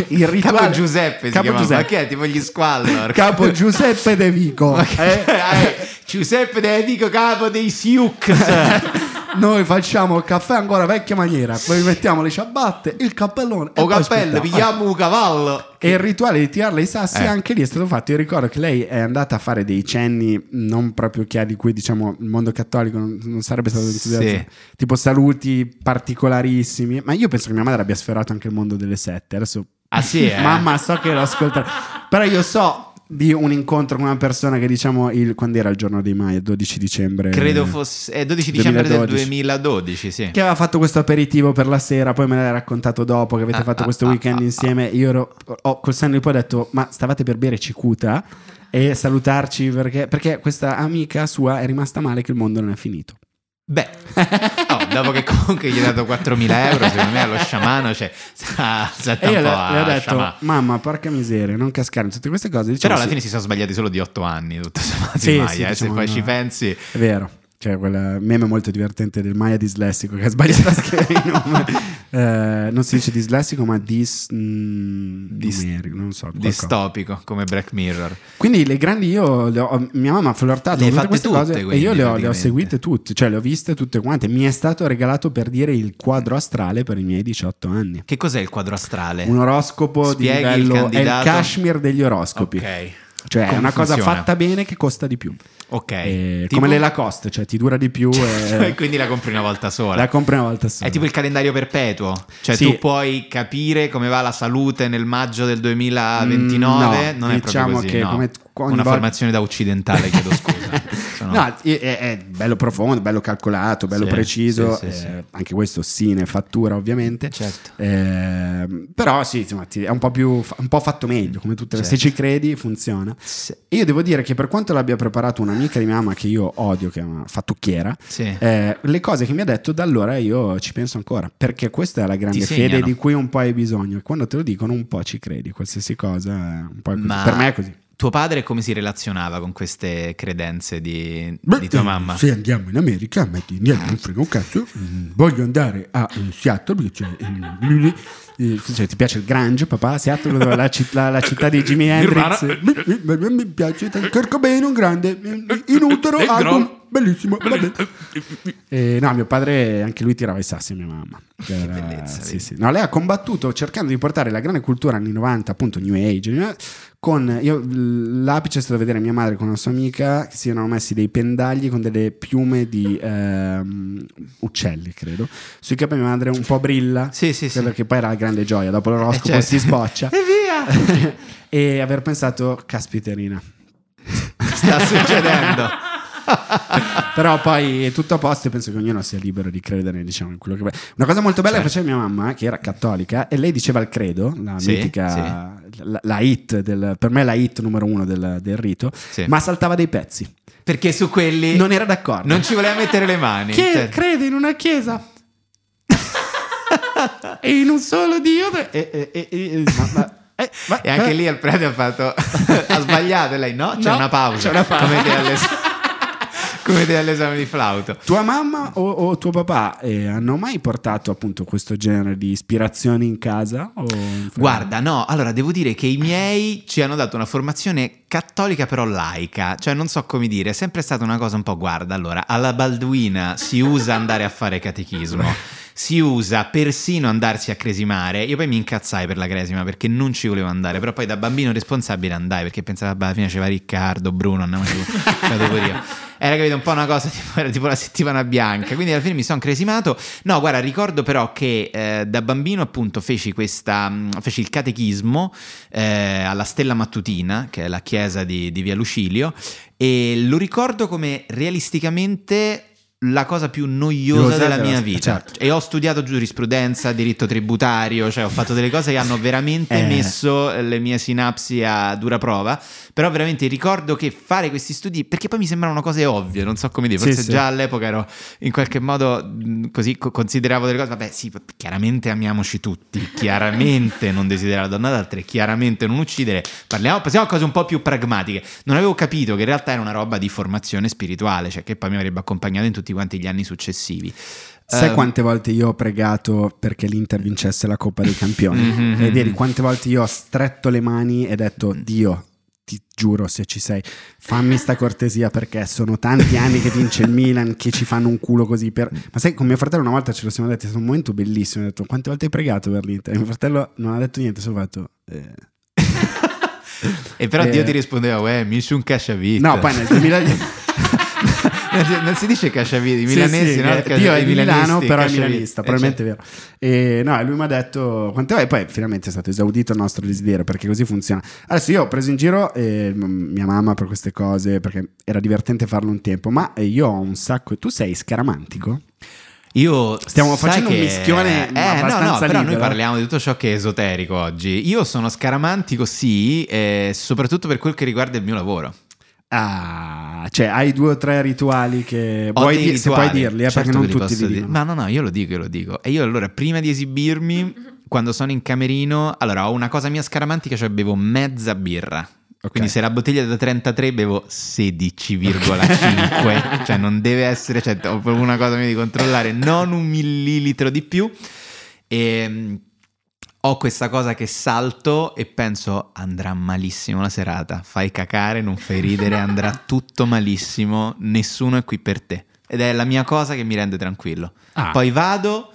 Il rituale, Capo Giuseppe si Capo chiamava Giuseppe. Ma che è tipo gli Squallor? Capo Giuseppe De Vico. eh, eh, Giuseppe De Vico, capo dei Sioux. Noi facciamo il caffè ancora vecchia maniera, poi mettiamo le ciabatte, il cappellone o cappello, pigliamo un cavallo. E il rituale di tirarle i sassi eh. anche lì è stato fatto. Io ricordo che lei è andata a fare dei cenni non proprio chiari, di cui diciamo il mondo cattolico non, non sarebbe stato considerato, sì. tipo saluti particolarissimi. Ma io penso che mia madre abbia sferrato anche il mondo delle sette. Adesso ah, sì, eh? Mamma, so che lo ascolterà. Però io so di un incontro con una persona che diciamo il, quando era il giorno dei Mai, dodici dicembre credo fosse eh, dodici dicembre duemiladodici del duemiladodici sì. che aveva fatto questo aperitivo per la sera, poi me l'ha raccontato dopo che avete ah, fatto ah, questo ah, weekend ah, insieme ah, io ero oh, col senno di poi ho detto ma stavate per bere cicuta e salutarci perché, perché questa amica sua è rimasta male che il mondo non è finito. Beh, oh, dopo che comunque gli hai dato quattromila euro, secondo me allo sciamano cioè, sa, sa e io le, a, le ho detto sciamano. Mamma, porca miseria, non cascare in tutte queste cose, diciamo. Però alla sì. fine si sono sbagliati solo di otto anni tutto sommato, sì, Maya, sì, eh, diciamo se poi no. ci pensi è vero, cioè quel meme molto divertente del Maya dislessico che ha sbagliato a scrivere il nome. Eh, non si dice dislessico ma dis, mh, dis numerico, non so, distopico come Black Mirror. Quindi le grandi io le ho, mia mamma ha flirtato le con tutte queste tutte, cose quindi, e io le ho, le ho seguite tutte, cioè le ho viste tutte quante. Mi è stato regalato per dire il quadro astrale per i miei diciotto anni. Che cos'è il quadro astrale? Un oroscopo. Spieghi di livello, il è il Kashmir degli oroscopi. Ok. Cioè come è una funziona? Cosa fatta bene che costa di più. Ok. Eh, tipo... Come le Lacoste, cioè ti dura di più e... e quindi la compri una volta sola. La compri una volta sola. È tipo il calendario perpetuo. Cioè sì. tu puoi capire come va la salute nel maggio del duemilaventinove. Mm, no, non diciamo è proprio così, che no. come... Una volta... formazione da occidentale, chiedo scusa. no? No, è, è bello profondo, bello calcolato, bello sì, preciso, sì, sì, eh, sì. Anche questo sine fattura ovviamente, certo. eh, però sì, insomma, è un po' più un po' fatto meglio come tutte le, certo. Se ci credi funziona, sì. Io devo dire che per quanto l'abbia preparato un'amica di mia mamma che io odio, che è una fattucchiera, sì. eh, le cose che mi ha detto da allora io ci penso ancora, perché questa è la grande fede di cui un po' hai bisogno, quando te lo dicono un po' ci credi, qualsiasi cosa un po' è così. Ma... per me è così. Tuo padre come si relazionava con queste credenze di, beh, di tua mamma? Se andiamo in America, ma ti andiamo, non frega un cazzo, voglio andare a Seattle, perché c'è... Cioè, cioè, ti piace il grunge, papà? Seattle, la, la, la, la città di Jimi Hendrix. mi, mi, mi piace Kurt Cobain, un grande, in utero, album, bellissimo. Vabbè. E, no, mio padre anche lui tirava i sassi a mia mamma. Era, che bellezza, sì, sì. No, lei ha combattuto cercando di portare la grande cultura anni novanta, appunto New Age, con io, l'apice è stato vedere mia madre con una sua amica che si erano messi dei pendagli con delle piume di ehm, uccelli, credo, sui capi. Mia madre un po' brilla, sì, sì, sì. Che poi era la grande gioia, dopo l'oroscopo, certo. Si sboccia e via. E aver pensato, caspiterina, sta succedendo. Però poi è tutto a posto e penso che ognuno sia libero di credere, diciamo, in quello che vuole. Una cosa molto bella, certo. Che faceva mia mamma, che era cattolica, e lei diceva il credo, la sì, mitica sì. La, la hit del, per me la hit numero uno del, del rito, sì. Ma saltava dei pezzi perché su quelli non era d'accordo, non ci voleva mettere le mani. Che certo. Crede in una chiesa e in un solo Dio e, e, e, e, ma, ma, eh, ma, e anche eh. lì il prete ha fatto ha sbagliato e lei no, c'è, no una pausa, c'è una pausa come dire alle... come dire all'esame di flauto. Tua mamma o, o tuo papà eh, hanno mai portato appunto questo genere di ispirazioni in casa? O in Guarda, no, allora devo dire che i miei ci hanno dato una formazione cattolica però laica, cioè non so come dire, è sempre stata una cosa un po' guarda, allora alla Balduina si usa andare a fare catechismo. Si usa persino andarsi a cresimare. Io poi mi incazzai per la cresima perché non ci volevo andare, però poi da bambino responsabile andai perché pensavo alla fine c'era Riccardo, Bruno, andiamo su, io. Era capito un po' una cosa tipo, era tipo la settimana bianca, quindi alla fine mi sono cresimato. No, guarda, ricordo però che eh, da bambino appunto feci questa feci il catechismo eh, alla Stella Mattutina, che è la chiesa di, di Via Lucilio, e lo ricordo come realisticamente la cosa più noiosa della mia vita, certo. E ho studiato giurisprudenza, diritto tributario, cioè ho fatto delle cose che hanno veramente eh. messo le mie sinapsi a dura prova, però veramente ricordo che fare questi studi, perché poi mi sembravano cose ovvie, non so come dire, forse sì, già sì. All'epoca ero in qualche modo così, consideravo delle cose, vabbè sì, chiaramente amiamoci tutti, chiaramente non desiderare la donna ad altre, chiaramente non uccidere, parliamo, passiamo a cose un po' più pragmatiche. Non avevo capito che in realtà era una roba di formazione spirituale, cioè che poi mi avrebbe accompagnato in tutti quanti gli anni successivi. Sai um, quante volte io ho pregato perché l'Inter vincesse la Coppa dei Campioni? Mm-hmm. E vedi quante volte io ho stretto le mani e detto Dio, ti giuro se ci sei, fammi sta cortesia perché sono tanti anni che vince il Milan, che ci fanno un culo così per... Ma sai, con mio fratello una volta ce lo siamo detti, è stato un momento bellissimo, ho detto quante volte hai pregato per l'Inter? E mio fratello non ha detto niente, sono fatto... Eh. E però eh. Dio ti rispondeva, uè, mi su un casciavite. No, poi nel duemila... Non si dice Casciaviti, i milanesi, sì, sì, no? Dio è di Milano, però è milanista, probabilmente è vero. E no, lui mi ha detto quante volte, poi finalmente è stato esaudito il nostro desiderio, perché così funziona. Adesso io ho preso in giro eh, mia mamma per queste cose, perché era divertente farlo un tempo, ma io ho un sacco... Tu sei scaramantico? Io stiamo facendo che... un mischione eh, abbastanza no, no, però libero. Noi parliamo di tutto ciò che è esoterico oggi. Io sono scaramantico, sì, eh, soprattutto per quel che riguarda il mio lavoro. Ah, cioè hai due o tre rituali che vuoi dire, se puoi dirli, eh, certo, perché non tutti li dicono. No, no, no, io lo dico, io lo dico. E io allora prima di esibirmi, quando sono in camerino, allora ho una cosa mia scaramantica, cioè bevo mezza birra. Okay. Quindi se la bottiglia è da trentatré bevo sedici virgola cinque, okay. Cioè non deve essere, cioè ho proprio una cosa mia di controllare, non un millilitro di più. E ho questa cosa che salto e penso andrà malissimo la serata, fai cacare, non fai ridere, andrà tutto malissimo, nessuno è qui per te. Ed è la mia cosa che mi rende tranquillo. Ah. Poi vado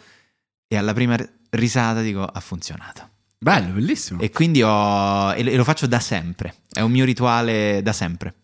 e alla prima risata dico ha funzionato. Bello, bellissimo. E quindi ho e lo faccio da sempre, è un mio rituale da sempre.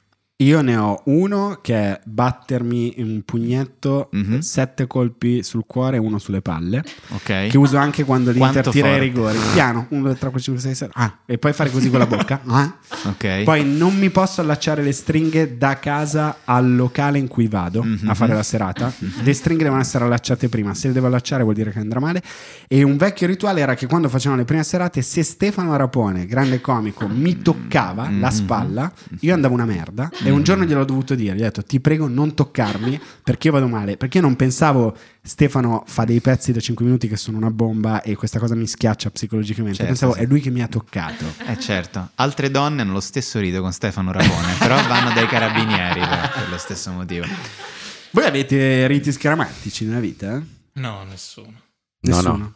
Io ne ho uno che è battermi in un pugnetto, mm-hmm. sette colpi sul cuore e uno sulle palle, okay. Che uso anche quando l'Inter tira i rigori. Piano, uno, due, tre, quattro, cinque, sei, sette, ah, e poi fare così con la bocca, ah. Okay. Poi non mi posso allacciare le stringhe da casa al locale in cui vado, mm-hmm. a fare la serata. Mm-hmm. Le stringhe devono essere allacciate prima. Se le devo allacciare vuol dire che andrà male. E un vecchio rituale era che quando facevano le prime serate, se Stefano Rapone, grande comico, mi toccava mm-hmm. la spalla, io andavo una merda. E un giorno gliel'ho dovuto dire, gli ho detto ti prego non toccarmi perché io vado male, perché io non pensavo Stefano fa dei pezzi da cinque minuti che sono una bomba e questa cosa mi schiaccia psicologicamente, certo, pensavo sì. È lui che mi ha toccato. Eh certo, altre donne hanno lo stesso rito con Stefano Rapone, però vanno dai carabinieri per, per lo stesso motivo. Voi avete riti scaramantici nella vita? No, nessuno. Nessuno? No, no.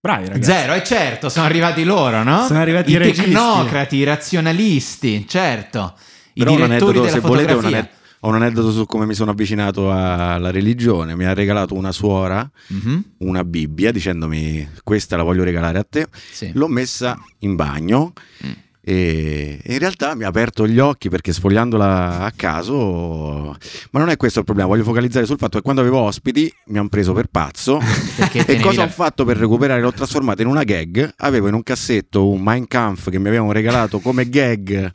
Bravi ragazzi. Zero, e certo, sono arrivati loro, no? Sono arrivati i, i tecnocrati, i razionalisti, certo. Però un aneddoto, se volete, un aneddoto, un aneddoto su come mi sono avvicinato alla religione. Mi ha regalato una suora mm-hmm. una Bibbia dicendomi questa la voglio regalare a te, sì. L'ho messa in bagno mm. e in realtà mi ha aperto gli occhi perché sfogliandola a caso, ma non è questo il problema, voglio focalizzare sul fatto che quando avevo ospiti mi hanno preso per pazzo e cosa la... ho fatto per recuperare? L'ho trasformata in una gag. Avevo in un cassetto un Mein Kampf che mi avevano regalato come gag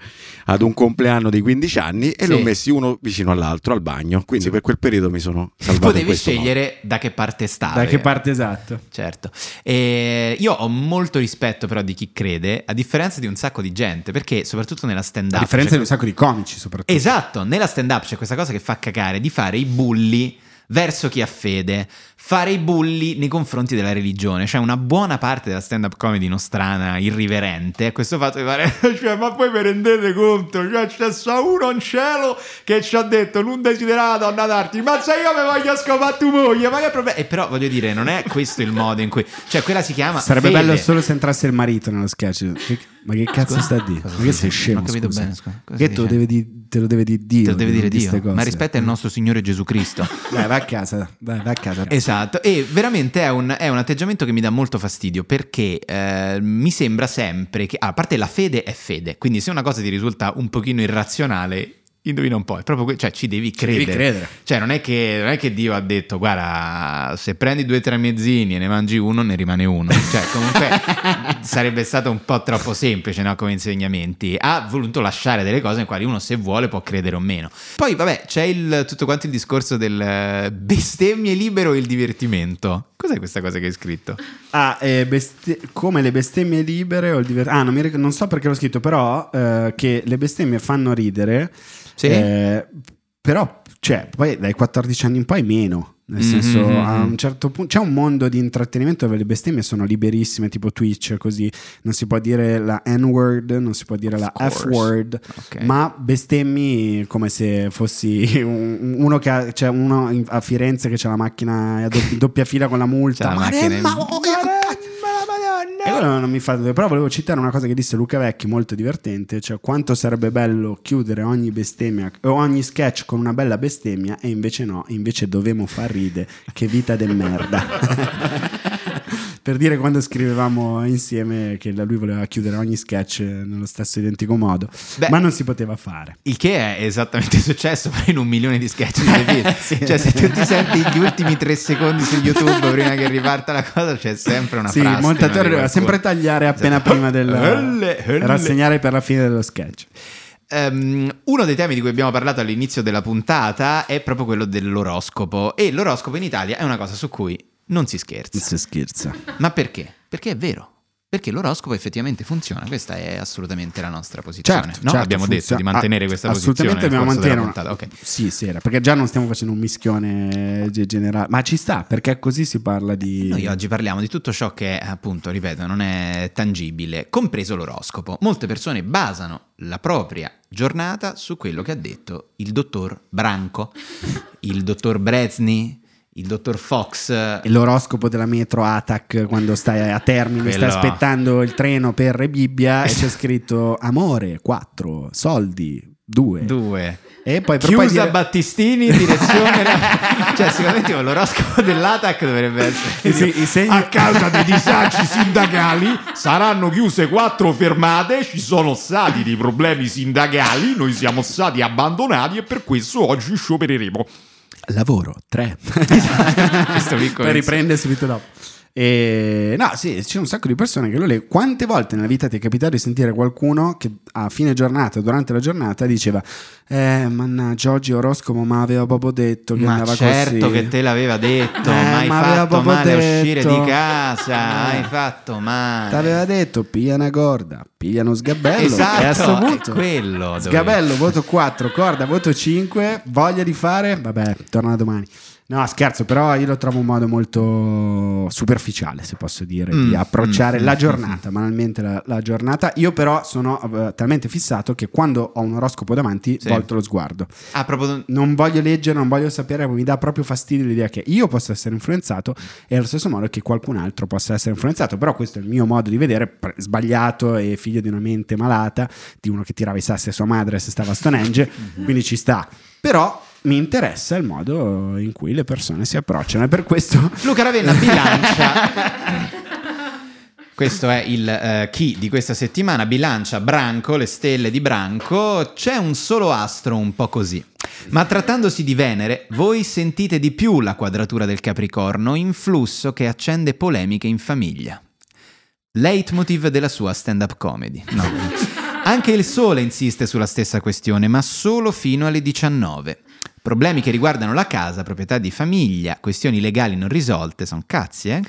ad un compleanno di quindici anni e sì. L'ho messi uno vicino all'altro al bagno, quindi sì. Per quel periodo mi sono salvato. Potevi scegliere modo. Da che parte stare, da che parte, esatto, certo. E io ho molto rispetto però di chi crede, a differenza di un sacco di gente, perché soprattutto nella stand up, a differenza cioè... di un sacco di comici soprattutto, esatto, nella stand up c'è questa cosa che fa cagare di fare i bulli verso chi ha fede, fare i bulli nei confronti della religione. Cioè una buona parte della stand up comedy nostrana irriverente è questo fatto di fare cioè, ma poi vi rendete conto, cioè c'è solo uno in cielo che ci ha detto non desiderata donna d'arti, ma se io mi voglio scopare tu moglie, ma che problema. E però voglio dire, non è questo il modo in cui, cioè quella si chiama sarebbe fede. Bello solo se entrasse il marito nello sketch. Ma che cazzo sta a dire? Ma che sei scemo? Non ho capito bene. Che te lo deve dire te lo deve dire Dio. Te lo deve dire Dio. Ma rispetta il nostro Signore Gesù Cristo. Dai, va a casa, dai, va a casa. Esatto. E veramente è un, è un atteggiamento che mi dà molto fastidio, perché eh, mi sembra sempre che, ah, a parte la fede è fede, quindi se una cosa ti risulta un pochino irrazionale, indovina un po', è proprio que- cioè ci devi credere. Ci devi credere. Cioè non è che non è che Dio ha detto guarda, se prendi due tramezzini e ne mangi uno ne rimane uno. Cioè comunque sarebbe stato un po' troppo semplice, no, come insegnamenti. Ha voluto lasciare delle cose in quali uno se vuole può credere o meno. Poi vabbè, c'è il tutto quanto il discorso del bestemmie libero e il divertimento. Cos'è questa cosa che hai scritto? Ah, eh, bestem- come le bestemmie libere o il divertimento. Ah, non, mi ric- non so perché l'ho scritto, però eh, che le bestemmie fanno ridere. Sì. Eh, però cioè, poi dai quattordici anni in poi meno. Nel senso, mm-hmm. a un certo punto c'è un mondo di intrattenimento dove le bestemmie sono liberissime, tipo Twitch, così non si può dire la N-word, non si può dire of la course. F-word, okay. Ma bestemmi come se fossi un, uno che ha, cioè uno a Firenze che c'ha la macchina a doppia, doppia fila con la multa. Ma e quello non mi fa. Però volevo citare una cosa che disse Luca Vecchi, molto divertente, cioè quanto sarebbe bello chiudere ogni bestemmia, ogni sketch con una bella bestemmia, e invece no, invece dovemo far ride, che vita del merda. Per dire, quando scrivevamo insieme che lui voleva chiudere ogni sketch nello stesso identico modo. Beh, ma non si poteva fare. Il che è esattamente successo in un milione di sketch di sì. Cioè se tu ti senti gli ultimi tre secondi su YouTube prima che riparta la cosa c'è sempre una sì, frase. Sì, il montatore doveva sempre tagliare appena esatto. prima del rassegnare per la fine dello sketch. Um, uno dei temi di cui abbiamo parlato all'inizio della puntata è proprio quello dell'oroscopo, e l'oroscopo in Italia è una cosa su cui non si scherza. Non si scherza. Ma perché? Perché è vero. Perché l'oroscopo effettivamente funziona. Questa è assolutamente la nostra posizione. Certo, no? Certo, abbiamo funziona. detto di mantenere ah, questa assolutamente posizione. Assolutamente dobbiamo mantenere. Una... Okay. Sì, sì, era, perché già non stiamo facendo un mischione generale. Ma ci sta, perché così si parla di... Noi oggi parliamo di tutto ciò che, appunto, ripeto, non è tangibile, compreso l'oroscopo. Molte persone basano la propria giornata su quello che ha detto il dottor Branco, il dottor Brezsny, il dottor Fox, e l'oroscopo della metro A T A C quando stai a Termini, quello... stai aspettando il treno per Rebibbia e c'è scritto amore quattro, soldi due. due E poi per chiusa poi dire... Battistini, direzione cioè sicuramente l'oroscopo dell'A T A C dovrebbe essere sì, i segni... a causa dei disagi sindacali saranno chiuse quattro fermate, ci sono stati dei problemi sindacali, noi siamo stati abbandonati e per questo oggi sciopereremo. Lavoro tre poi riprende subito dopo. E no, sì, c'è un sacco di persone che lo leggono. Quante volte nella vita ti è capitato di sentire qualcuno che a fine giornata, durante la giornata, diceva eh, mannaggia, oggi oroscopo, ma aveva proprio detto che ma andava certo così. Certo che te l'aveva detto, eh, ma hai ma fatto male detto. Uscire di casa, eh. Hai fatto male. T'aveva detto, piglia una corda, piglia uno sgabello. Esatto, e a sto punto, quello sgabello, dove... voto quattro, corda, voto cinque, voglia di fare, vabbè, torna domani. No, scherzo, però io lo trovo un modo molto superficiale, se posso dire, mm, di approcciare mm, la giornata, mm, banalmente la, la giornata. Io però sono uh, talmente fissato che quando ho un oroscopo davanti, sì, volto lo sguardo. Ah, proprio... Non voglio leggere, non voglio sapere, mi dà proprio fastidio l'idea che io possa essere influenzato e allo stesso modo che qualcun altro possa essere influenzato. Però questo è il mio modo di vedere, pre- sbagliato e figlio di una mente malata, di uno che tirava i sassi a sua madre se stava a Stonehenge, mm-hmm, quindi ci sta. Però... mi interessa il modo in cui le persone si approcciano e per questo Luca Ravenna bilancia questo è il uh, key di questa settimana, bilancia Branco, le stelle di Branco. C'è un solo astro un po' così, ma trattandosi di Venere voi sentite di più la quadratura del Capricorno in flusso che accende polemiche in famiglia, leitmotiv della sua stand-up comedy, no. Anche il Sole insiste sulla stessa questione, ma solo fino alle diciannove. Problemi che riguardano la casa, proprietà di famiglia, questioni legali non risolte, sono cazzi, eh?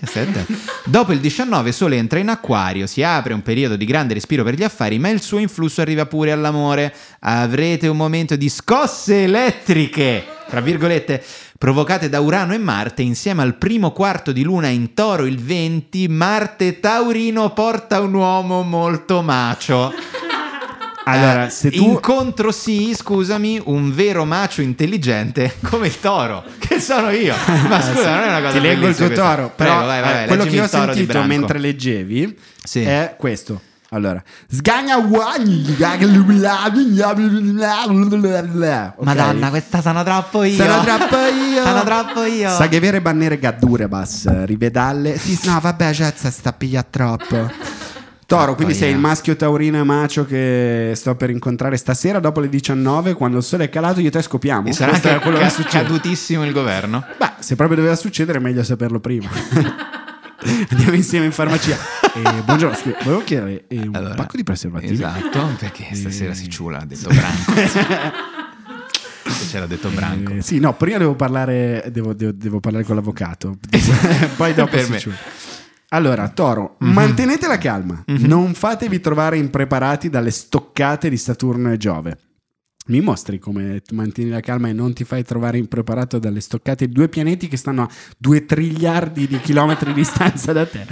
Dopo il diciannove Sole entra in Acquario, si apre un periodo di grande respiro per gli affari, ma il suo influsso arriva pure all'amore. Avrete un momento di scosse elettriche, tra virgolette, provocate da Urano e Marte insieme al primo quarto di luna in Toro il venti. Marte Taurino porta un uomo molto macio. Allora, se tu... incontro sì, scusami, un vero macio intelligente come il toro, che sono io. Ma scusa, sì, non è una cosa. Ti leggo il tuo questa. Toro, però Prego, vai, vai, eh, quello che ho sentito mentre leggevi, sì, è questo. Allora, okay. Madonna, questa sono troppo io. Sono troppo io. Sono troppo io. Sa che vere bannere gaddure bas, rivedalle. Sì, no, vabbè, cioè, sta piglia troppo. Toro, quindi sei il maschio taurino e macio che sto per incontrare stasera dopo le diciannove, quando il sole è calato io e te scopiamo. E sarà questo anche quello ca- che succede. Cadutissimo il governo. Beh, se proprio doveva succedere è meglio saperlo prima. Andiamo insieme in farmacia. eh, Buongiorno, scusa, volevo chiedere eh, un allora, pacco di preservativi. Esatto, perché stasera e... si ciula, ha detto Branco. C'era detto Branco. Eh, sì, no, prima devo parlare devo, devo, devo parlare con l'avvocato. Poi dopo per si me. Ciula. Allora, Toro, mm-hmm, mantenete la calma, mm-hmm, non fatevi trovare impreparati dalle stoccate di Saturno e Giove. Mi mostri come mantieni la calma e non ti fai trovare impreparato dalle stoccate di due pianeti che stanno a due triliardi di chilometri di distanza da te.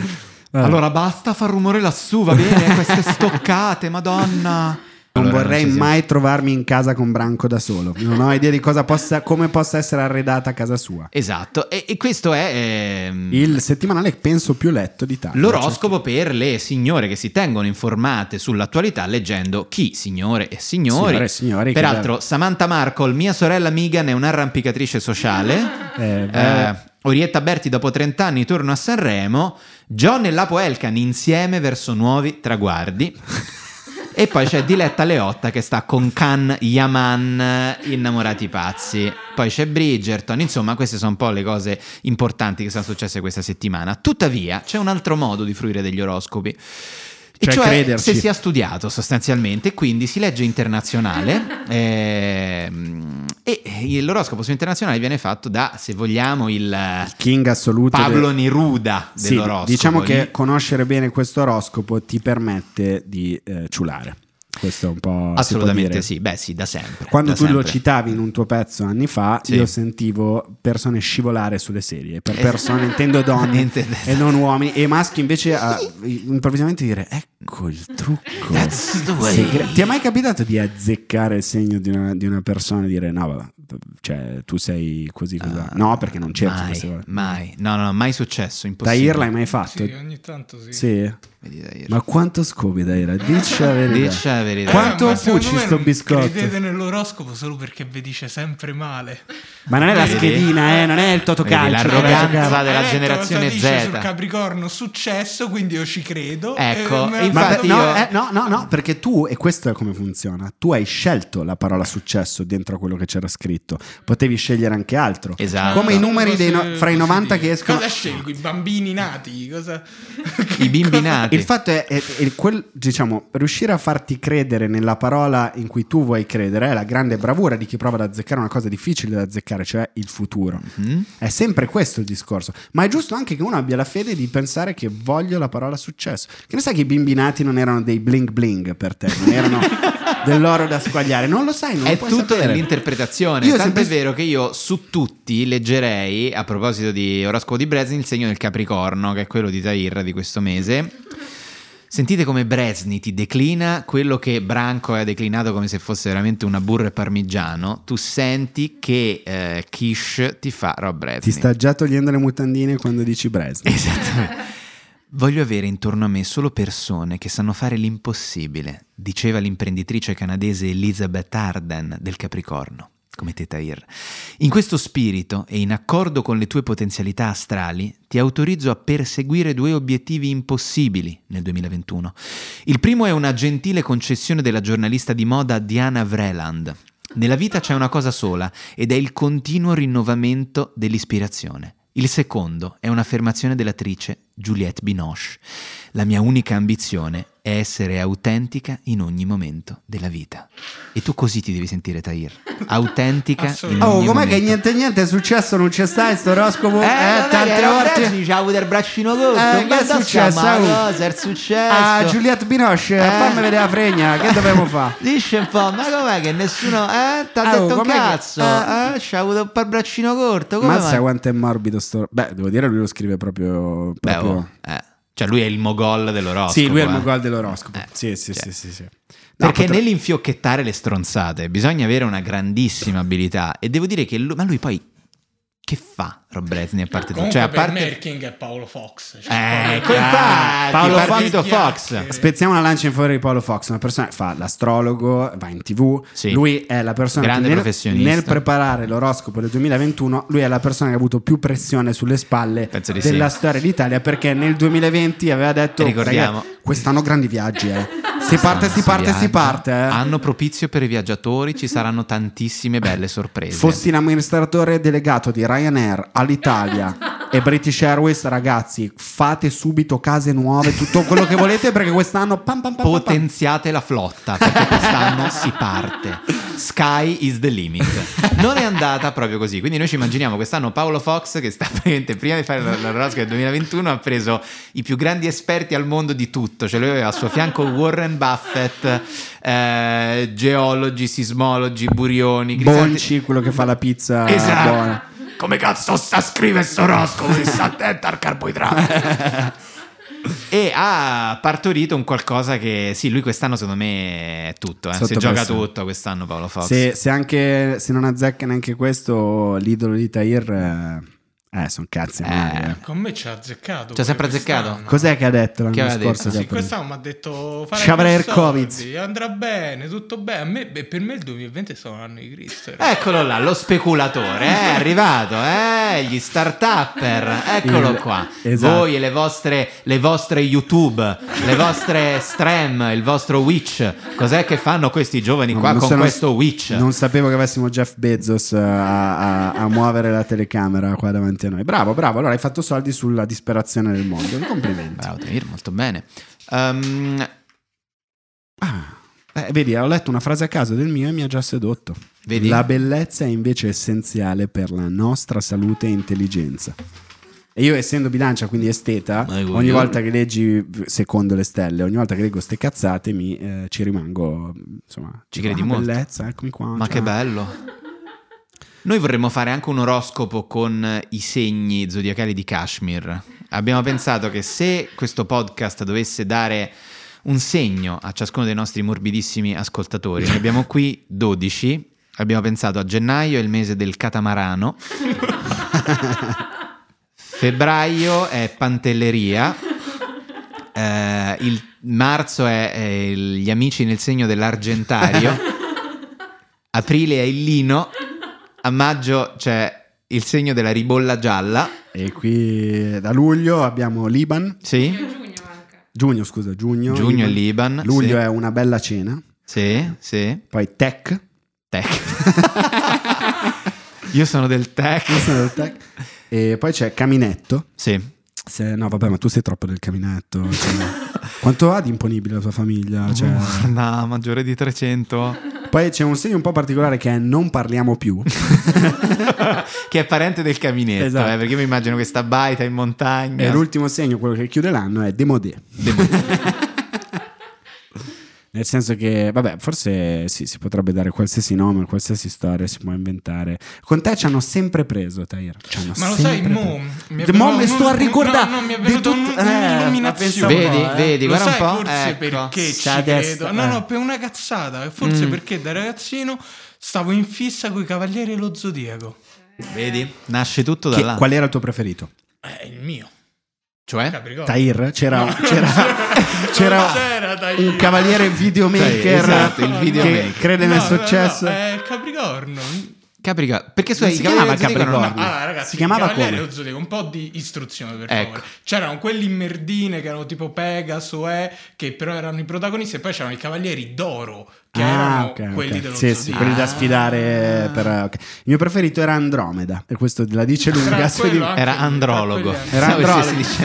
Allora, allora basta far rumore lassù, va bene? Queste stoccate, madonna... Non allora, vorrei non mai trovarmi in casa con Branco da solo. Non ho idea di cosa possa, come possa essere arredata a casa sua. Esatto, e, e questo è ehm... il settimanale penso più letto d'Italia. L'oroscopo, certo, per le signore che si tengono informate sull'attualità leggendo Chi, signore e signori, signore e signori. Peraltro Samantha Markle, mia sorella Megan, è un'arrampicatrice sociale. eh, eh, Orietta Berti dopo trent'anni torno a Sanremo. John e Lapo Elkan insieme verso nuovi traguardi. E poi c'è Diletta Leotta che sta con Khan Yaman, innamorati pazzi. Poi c'è Bridgerton, insomma queste sono un po' le cose importanti che sono successe questa settimana. Tuttavia c'è un altro modo di fruire degli oroscopi, cioè, cioè crederci. Se si è studiato sostanzialmente, quindi si legge Internazionale eh, e l'oroscopo su Internazionale viene fatto da, se vogliamo, il, il king assoluto Pablo del... Neruda dell'oroscopo. Sì, diciamo che conoscere bene questo oroscopo ti permette di eh, ciulare. Questo è un po'... Assolutamente sì, beh sì, da sempre. Quando da tu sempre. Lo citavi in un tuo pezzo anni fa, sì, io sentivo persone scivolare sulle sedie. Per persone intendo donne intendo. E non uomini. E maschi invece a, improvvisamente dire ecco il trucco. That's the way. Ti è mai capitato di azzeccare il segno di una, di una persona e dire no vabbè, Cioè, tu sei così cosa... uh, no, perché non cerchi mai, queste cose. Mai, no, no, mai successo, impossibile. Dair l'hai mai fatto? Sì, ogni tanto sì, sì. Vedi, ma quanto scopi, Dair? Dici la verità, dici la verità. Eh, quanto fuci sto biscotto? Credete nell'oroscopo solo perché vi dice sempre male. Ma non è la schedina, eh, non è il totocalcio. L'arroganza della eh, generazione Z. Dice sul Capricorno successo, quindi io ci credo. Ecco, e infatti ma, io... no, eh, no, no, no, perché tu, e questo è come funziona, tu hai scelto la parola successo dentro a quello che c'era scritto. Potevi scegliere anche altro. Esatto. Come i numeri dei no- fra i novanta che escono. Cosa scelgo? I bambini nati? Cosa... I bimbi nati. Il fatto è, è, è quel, diciamo, riuscire a farti credere nella parola in cui tu vuoi credere è la grande bravura di chi prova ad azzeccare una cosa difficile da azzeccare, cioè il futuro. Mm-hmm. È sempre questo il discorso. Ma è giusto anche che uno abbia la fede di pensare che voglio la parola successo. Che ne sai che i bimbi nati non erano dei bling bling per te? Non erano dell'oro da squagliare? Non lo sai, non è puoi tutto sapere. Nell'interpretazione. Io sempre... è vero che io su tutti leggerei, a proposito di oroscopo di Brezsny, il segno del Capricorno, che è quello di Tahir di questo mese. Sentite come Brezsny ti declina quello che Branco ha declinato come se fosse veramente una burra e parmigiano. Tu senti che eh, Kish ti fa Rob Brezsny. Ti sta già togliendo le mutandine quando dici Brezsny. Esattamente. Voglio avere intorno a me solo persone che sanno fare l'impossibile, diceva l'imprenditrice canadese Elizabeth Arden del Capricorno, come te, Tahir. In questo spirito e in accordo con le tue potenzialità astrali, ti autorizzo a perseguire due obiettivi impossibili nel duemilaventuno. Il primo è una gentile concessione della giornalista di moda Diana Vreeland. Nella vita c'è una cosa sola ed è il continuo rinnovamento dell'ispirazione. Il secondo è un'affermazione dell'attrice Juliette Binoche. La mia unica ambizione è essere autentica in ogni momento della vita. E tu così ti devi sentire, Tahir. Autentica in ogni oh, momento. Oh, com'è che niente niente è successo? Non c'è sta questo oroscopo? Eh, eh tante volte ci ha avuto il braccino corto. Eh, che è successo? Ma cosa è successo? Ah, Juliette Binoche, eh. fammi vedere la fregna. Che dobbiamo fare? Dice un po', ma com'è che nessuno... Eh, t'ha oh, detto un cazzo. Che... Eh, ci ha avuto un po' il braccino corto. Come Mazza mai? Quanto è morbido sto... Beh, devo dire, lui lo scrive proprio... proprio... Beh, oh, eh. Cioè lui è il mogol dell'oroscopo. Sì, lui è il eh. mogol dell'oroscopo. Eh, sì, sì, cioè. sì, sì, sì. No, perché potre... nell'infiocchettare le stronzate bisogna avere una grandissima abilità. E devo dire che lui... Ma lui poi che fa Rob Brezsny a parte tutto? Cioè a parte Merking è Paolo Fox. Cioè, eh, Paolo, ah, Paolo Fox. Fox. Spezziamo una lancia in favore di Paolo Fox, una persona che fa l'astrologo, va in tivù. Sì. Lui è la persona grande che professionista. Nel, nel preparare l'oroscopo del duemilaventuno, lui è la persona che ha avuto più pressione sulle spalle della sì. storia d'Italia, perché nel duemilaventi aveva detto ricordiamo quest'anno grandi viaggi, eh. Si parte, si parte, si parte. Eh. Anno propizio per i viaggiatori, ci saranno tantissime belle sorprese. Fossi l'amministratore delegato di Ryanair, all'Italia e British Airways, ragazzi, fate subito case nuove, tutto quello che volete, perché quest'anno pam, pam, pam, potenziate pam, la flotta, perché quest'anno si parte. Sky is the limit. Non è andata proprio così, quindi noi ci immaginiamo quest'anno Paolo Fox che sta praticamente prima di fare l'oroscopo del duemilaventuno ha preso i più grandi esperti al mondo di tutto, cioè lui aveva al suo fianco Warren Buffett, eh, geologi, sismologi, burioni, Bonci, crisanti... quello che fa la pizza esatto. buona. Come cazzo sta a scrivere sto oroscopo? Si sta attenta al carboidrato. E ha partorito un qualcosa che sì, lui quest'anno secondo me è tutto, eh. Si gioca tutto quest'anno Paolo Fox. Se, se anche se non azzecca neanche questo, l'idolo di Tahir eh... Eh, sono cazzi. Eh. Con me ci ha azzeccato. Ci ha sempre azzeccato. Quest'anno. Cos'è che ha detto l'anno scorso? Sì, quest'anno mi ha detto: ci avrei il Covid. Andrà bene, tutto bene. A me, per me il duemilaventi è stato l'anno di Cristo. Eccolo là, lo speculatore. È eh, arrivato, eh, gli start-upper. Eccolo il, qua. Esatto. Voi e le vostre, le vostre YouTube, le vostre stream, il vostro Witch. Cos'è che fanno questi giovani no, qua con sono, questo Witch? Non sapevo che avessimo Jeff Bezos a, a, a muovere la telecamera qua davanti. Noi. Bravo, bravo. Allora hai fatto soldi sulla disperazione del mondo. Complimenti. Bravo, Tahir, molto bene. Um... Ah, eh, vedi, ho letto una frase a caso del mio e mi ha già sedotto. Vedi? La bellezza è invece essenziale per la nostra salute e intelligenza. E io, essendo bilancia, quindi esteta, ogni volta che leggi secondo le stelle, ogni volta che leggo ste cazzate, mi eh, ci rimango. Insomma, ci credi ah, molto. Bellezza, eccomi qua. Ma ciao. Che bello. Noi vorremmo fare anche un oroscopo con i segni zodiacali di Kashmir. Abbiamo pensato che se questo podcast dovesse dare un segno a ciascuno dei nostri morbidissimi ascoltatori, ne abbiamo qui dodici Abbiamo pensato a gennaio è il mese del catamarano, febbraio è pantelleria, eh, il marzo è, è gli amici nel segno dell'argentario, aprile è il lino, a maggio c'è il segno della ribolla gialla. E qui da luglio abbiamo Liban. Sì. Giugno, giugno scusa, giugno. Giugno è Liban. Luglio sì. È una bella cena. Sì, sì. Poi tech. Tech. Io sono del tech. Io sono del tech. E poi c'è caminetto. Sì. Se, no, vabbè, ma tu sei troppo del caminetto. Cioè, quanto ha di imponibile la tua famiglia? Cioè... Oh, no, maggiore di trecento. Poi c'è un segno un po' particolare che è non parliamo più. Che è parente del caminetto, esatto. eh, perché mi immagino questa baita in montagna. E l'ultimo segno, quello che chiude l'anno, è demodé. Nel senso che, vabbè, forse sì, si potrebbe dare qualsiasi nome, qualsiasi storia si può inventare. Con te ci hanno sempre preso, Tahir. Ma lo sai, mo, mi mo me sto a ricordare. No, no, mi è venuto tut... un'illuminazione. Vedi, eh. vedi, guarda un po'. Forse ecco, perché ci credo. Eh. No, no, per una cazzata. Forse mm. perché da ragazzino stavo in fissa coi Cavalieri e lo Zodiaco. Vedi? Nasce tutto da che, là. Qual era il tuo preferito? Eh, il mio. Cioè? Capricorno. Tahir c'era, no, c'era, c'era, c'era Tahir. Un cavaliere videomaker, Tahir, esatto, il videomaker che crede no, nel successo. No, no, è Capricorno. Capricorno. Perché su, si, si chiamava Capricorno? Capricorno. No, ah, ragazzi, si chiamava Cavaliere, come? Lo Zodiaco, un po' di istruzione per ecco. favore. C'erano quelli merdine che erano tipo Pegaso, eh, che però erano i protagonisti, e poi c'erano i Cavalieri d'Oro che ah, erano okay, quelli okay. dello sì, sì, quelli ah. da sfidare per, okay. Il mio preferito era Andromeda, e questo la dice lunga. Era andrologo, era andrologo. Sì, sì, dice, sì,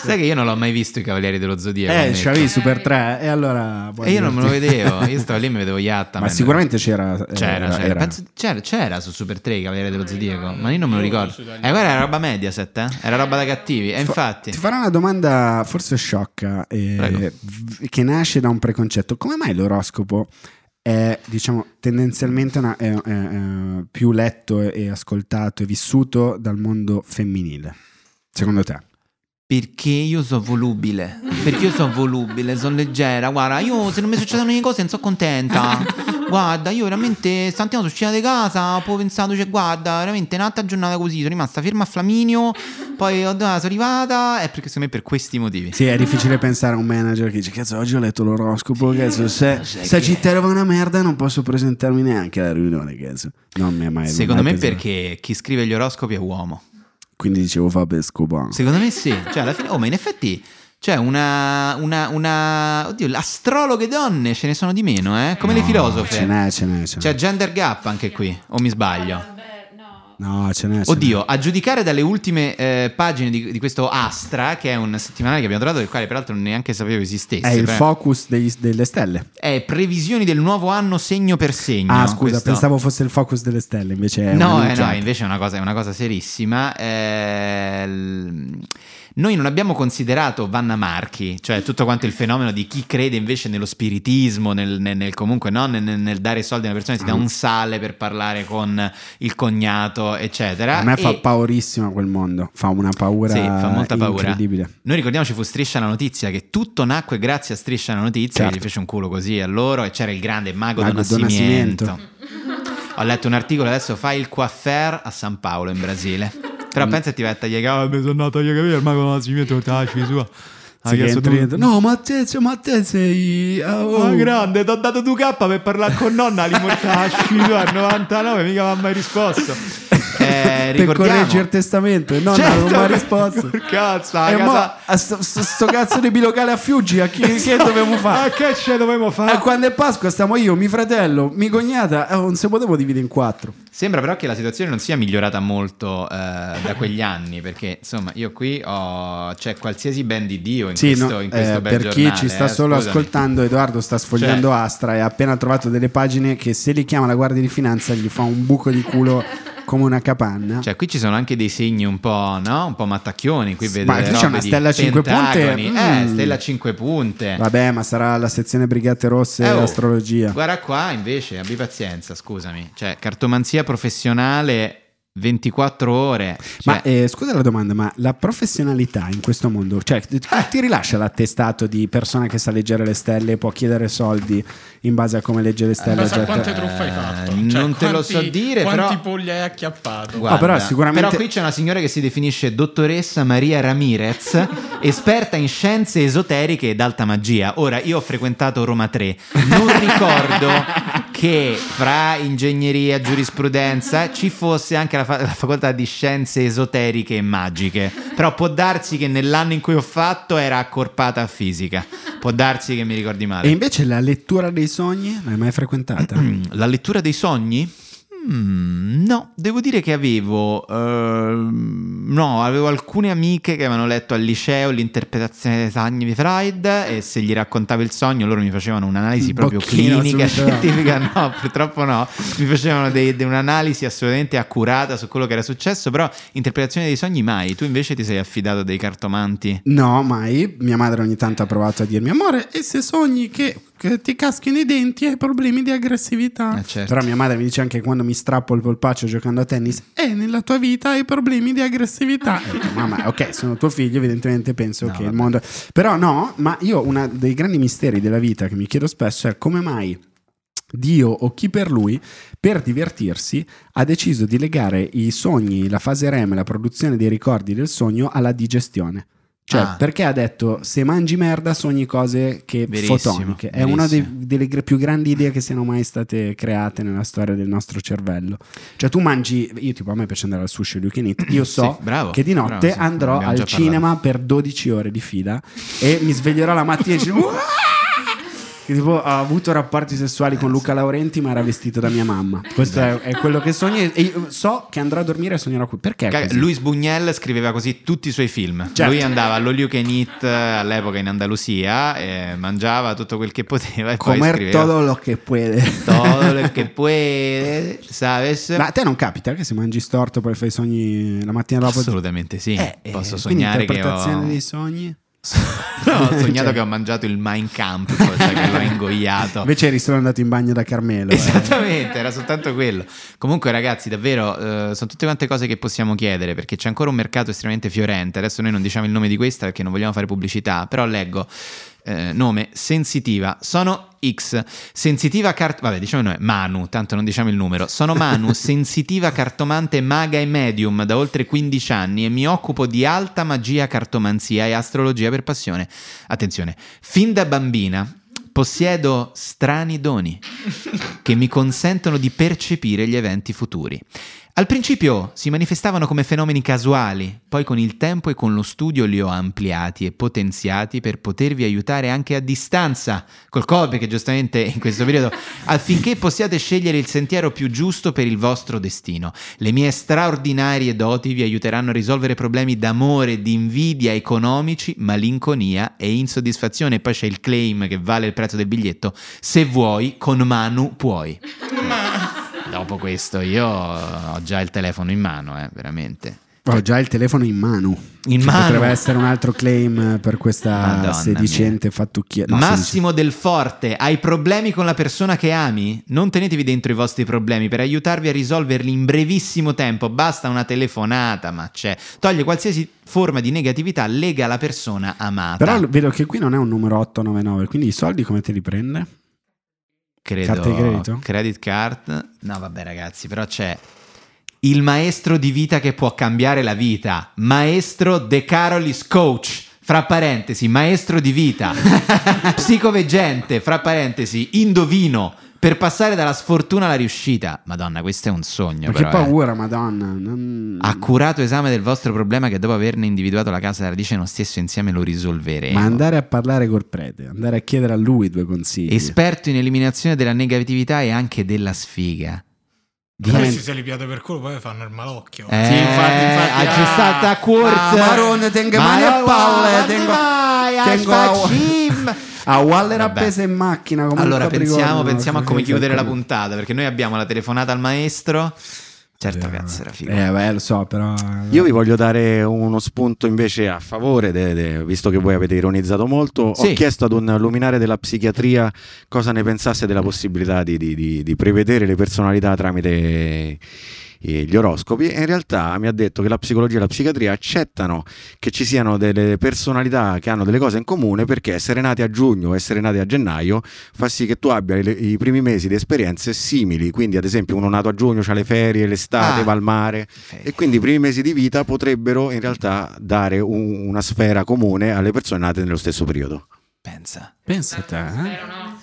sì. Sai che io non l'ho mai visto i Cavalieri dello Zodiaco. Eh, c'avevi Super tre e allora e io non me lo vedevo, io stavo lì e mi vedevo Yatta. Ma sicuramente c'era c'era, era, c'era. Era. Penso, c'era c'era su Super tre i Cavalieri dello Zodiaco, ma io non me lo ricordo. E eh, guarda, era roba Mediaset, eh? Era roba da cattivi. E infatti ti farò una domanda forse sciocca eh, che nasce da un preconcetto. Come mai l'oroscopo è, diciamo, tendenzialmente una, è, è, è più letto e ascoltato e vissuto dal mondo femminile, secondo te? Perché io sono volubile, perché io sono volubile, sono leggera. Guarda, io se non mi succedono le cose non sono contenta. Guarda, io veramente Santiago sono uscita di casa, poi ho pensato, cioè, guarda, veramente un'altra giornata così, sono rimasta ferma a Flaminio, poi sono arrivata, è perché secondo me per questi motivi. Sì, è difficile pensare a un manager che dice, cazzo, oggi ho letto l'oroscopo, sì, cazzo, se Sagittario va una merda non posso presentarmi neanche alla riunione, cazzo. Non mi è mai Secondo mai me pensato. Perché chi scrive gli oroscopi è uomo. Quindi dicevo Fabio Scopan. Secondo me sì, cioè alla fine, oh, ma in effetti c'è cioè una, una, una, oddio, astrologhe donne ce ne sono di meno, eh? Come no, le filosofe. Ce n'è, ce n'è, ce n'è. C'è gender gap anche qui, o mi sbaglio? No, ce n'è. Oddio, ce n'è. A giudicare dalle ultime eh, pagine di, di questo Astra, che è un settimanale che abbiamo trovato, del quale peraltro neanche sapevo esistesse. È il però... focus degli, delle stelle. È previsioni del nuovo anno segno per segno. Ah, scusa, questo... pensavo fosse il focus delle stelle, invece è no, eh, no, invece è una cosa, è una cosa serissima. Eh, l... Noi non abbiamo considerato Vanna Marchi, cioè tutto quanto il fenomeno di chi crede invece nello spiritismo, nel, nel, nel comunque no, nel, nel dare soldi a una persona, si dà un sale per parlare con il cognato, eccetera. A me e... fa paurissimo quel mondo, fa una paura, sì, fa molta paura incredibile. Noi ricordiamoci fu Striscia la Notizia, che tutto nacque grazie a Striscia la Notizia, certo. Che gli fece un culo così a loro, e c'era il grande Mago, Mago Don Nascimento. Ho letto un articolo adesso, fa il coiffeur a San Paolo in Brasile. Però pensa ti vai a tagliare i capelli, sono andato a tagliare capelli, ormai con la cimetta, tacci sua. No, ma te, ma te sei... Oh, oh grande, ti ho dato due K per parlare con nonna, li mortacci sua, al novantanove mica mi ha mai risposto. Eh, per correggere il testamento, no, certo, non mi ha risposto. Cazzo, e casa... mo, sto, sto cazzo di bilocale a Fiuggi, a chi che dovevo fare? A che ce dovevo fare? A quando è Pasqua stiamo io, mio fratello, mia cognata, eh, non si potevo dividere in quattro. Sembra però che la situazione non sia migliorata molto eh, da quegli anni, perché insomma io qui ho c'è cioè, qualsiasi ben di Dio in sì, questo, no, in questo eh, bel per giornale, chi ci sta eh, solo scusami. Ascoltando, Edoardo sta sfogliando cioè. Astra e ha appena trovato delle pagine che se li chiama la Guardia di Finanza gli fa un buco di culo come una capanna. Cioè qui ci sono anche dei segni un po', no? Un po' mattacchioni. Qui vede ma qui c'è una stella a cinque punte. Mm. Eh, stella a cinque punte. Vabbè, ma sarà la sezione Brigate Rosse eh, oh. Astrologia. Guarda qua invece, abbi pazienza, scusami. Cioè cartomanzia professionale ventiquattro ore. Cioè... Ma eh, scusa la domanda, ma la professionalità in questo mondo, cioè ti, ti rilascia l'attestato di persona che sa leggere le stelle, può chiedere soldi in base a come legge le stelle? Eh, già quante t- truffe hai fatto? Cioè, non quanti, te lo so dire, quanti però... polli hai acchiappato? Guarda, no, però, sicuramente... però qui c'è una signora che si definisce dottoressa Maria Ramirez, esperta in scienze esoteriche ed alta magia. Ora, io ho frequentato Roma tre, non ricordo che fra ingegneria, giurisprudenza ci fosse anche la, fa- la facoltà di scienze esoteriche e magiche, però può darsi che nell'anno in cui ho fatto era accorpata a fisica, può darsi che mi ricordi male. E invece la lettura dei sogni l'hai mai frequentata? La lettura dei sogni? Mm, no, devo dire che avevo uh, no, avevo alcune amiche che avevano letto al liceo l'interpretazione dei sogni di Freud, e se gli raccontavo il sogno loro mi facevano un'analisi proprio Bocchino, clinica, scientifica, no. no, purtroppo no, mi facevano dei, de un'analisi assolutamente accurata su quello che era successo, però interpretazione dei sogni mai. Tu invece ti sei affidato dei cartomanti? No, mai. Mia madre ogni tanto ha provato a dirmi: amore, e se sogni che... che ti caschino i denti e problemi di aggressività. Eh certo. Però mia madre mi dice anche quando mi strappo il polpaccio giocando a tennis: e eh, nella tua vita hai problemi di aggressività. Eh, mamma, ok, sono tuo figlio, evidentemente penso no, che vabbè. Il mondo... Però no, ma io uno dei grandi misteri della vita che mi chiedo spesso è come mai Dio o chi per lui, per divertirsi, ha deciso di legare i sogni, la fase R E M, la produzione dei ricordi del sogno alla digestione. Cioè, ah. perché ha detto: se mangi merda sogni cose che verissimo, fotoniche. È verissimo. Una de- delle gre- più grandi idee che siano mai state create nella storia del nostro cervello. Cioè tu mangi, io tipo a me piace andare al sushi all you can eat. Io so sì, bravo, che di notte bravo, sì, andrò al cinema per dodici ore di fila e mi sveglierò la mattina e dico: che tipo ho avuto rapporti sessuali con Luca Laurenti ma era vestito da mia mamma. Questo è, è quello che sogno, e io so che andrò a dormire e sognerò qui. Perché così? Luis Buñuel scriveva così tutti i suoi film, certo. Lui andava all'all you can eat all'epoca in Andalusia e mangiava tutto quel che poteva e comer poi scriveva todo lo que puede todo lo que puede, sabes? Ma a te non capita che se mangi storto poi fai sogni la mattina dopo? Assolutamente sì, eh, posso eh, sognare che ho interpretazione dei sogni. No, ho sognato cioè. Che ho mangiato il Mein Kampf, cioè che l'ho ingoiato. Invece eri solo andato in bagno da Carmelo. Esattamente, eh. era soltanto quello. Comunque ragazzi, davvero, eh, sono tutte quante cose che possiamo chiedere, perché c'è ancora un mercato estremamente fiorente. Adesso noi non diciamo il nome di questa perché non vogliamo fare pubblicità, però leggo eh, nome Sensitiva, sono X Sensitiva cart- vabbè diciamo noi Manu, tanto non diciamo il numero. Sono Manu, sensitiva cartomante maga e medium da oltre quindici anni e mi occupo di alta magia, cartomanzia e astrologia per passione. Attenzione, fin da bambina possiedo strani doni che mi consentono di percepire gli eventi futuri. Al principio si manifestavano come fenomeni casuali, poi con il tempo e con lo studio li ho ampliati e potenziati per potervi aiutare anche a distanza, col Covid che giustamente in questo periodo, affinché possiate scegliere il sentiero più giusto per il vostro destino. Le mie straordinarie doti vi aiuteranno a risolvere problemi d'amore, di invidia, economici, malinconia e insoddisfazione. E poi c'è il claim che vale il prezzo del biglietto: se vuoi, con Manu puoi. Ma... dopo questo io ho già il telefono in mano, eh, veramente. Ho già il telefono in mano. In cioè, mano. Potrebbe essere un altro claim per questa Madonna sedicente fattucchia. No, Massimo sedici. Del Forte, hai problemi con la persona che ami? Non tenetevi dentro i vostri problemi, per aiutarvi a risolverli in brevissimo tempo. Basta una telefonata, ma c'è. Toglie qualsiasi forma di negatività, lega la persona amata. Però vedo che qui non è un numero otto nove nove, quindi i soldi come te li prende? Credo carte di credito? Credit card. No vabbè ragazzi, però c'è il maestro di vita che può cambiare la vita, maestro De Carolis coach, fra parentesi maestro di vita, psicoveggente, fra parentesi indovino, per passare dalla sfortuna alla riuscita. Madonna, questo è un sogno. Ma che paura, eh. Madonna. Non... Accurato esame del vostro problema che dopo averne individuato la causa della radice nello stesso insieme lo risolveremo. Ma andare a parlare col prete, andare a chiedere a lui due consigli. Esperto in eliminazione della negatività e anche della sfiga. Questi se li piate per culo poi fanno il malocchio. Eh, sì, infatti, infatti. Accessata ah, a quarta. Ah, Marone, tengo mani a palle. Tengo... Tengo... a Waller appesa in macchina. Allora pensiamo, pensiamo a come chiudere la puntata, perché noi abbiamo la telefonata al maestro. Certo, cazzo, era figo. Eh, beh, lo so, però. Io vi voglio dare uno spunto invece a favore, de, de, visto che voi avete ironizzato molto. Sì. Ho chiesto ad un luminare della psichiatria cosa ne pensasse della possibilità di, di, di, di prevedere le personalità tramite eh, gli oroscopi, e in realtà mi ha detto che la psicologia e la psichiatria accettano che ci siano delle personalità che hanno delle cose in comune, perché essere nati a giugno, essere nati a gennaio fa sì che tu abbia le, i primi mesi di esperienze simili. Quindi ad esempio uno nato a giugno ha le ferie, l'estate, ah, va al mare, ferie. E quindi i primi mesi di vita potrebbero in realtà dare un, una sfera comune alle persone nate nello stesso periodo. Pensa, pensa te, eh?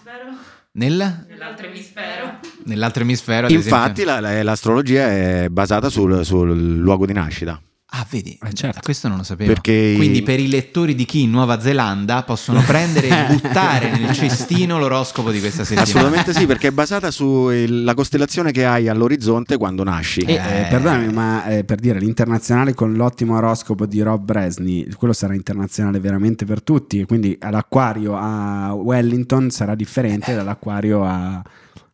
Nella? Nell'altro emisfero. Nell'altro emisfero. Infatti la, la, l'astrologia è basata sul, sul luogo di nascita. Ah, vedi, eh, certo. Questo non lo sapevo. Perché... Quindi per i lettori di chi in Nuova Zelanda possono prendere e buttare nel cestino l'oroscopo di questa settimana. Assolutamente sì, perché è basata sulla costellazione che hai all'orizzonte quando nasci. Eh, eh, perdonami, ma eh, per dire, l'Internazionale con l'ottimo oroscopo di Rob Brezsny, quello sarà internazionale veramente per tutti, quindi all'acquario a Wellington sarà differente dall'acquario a...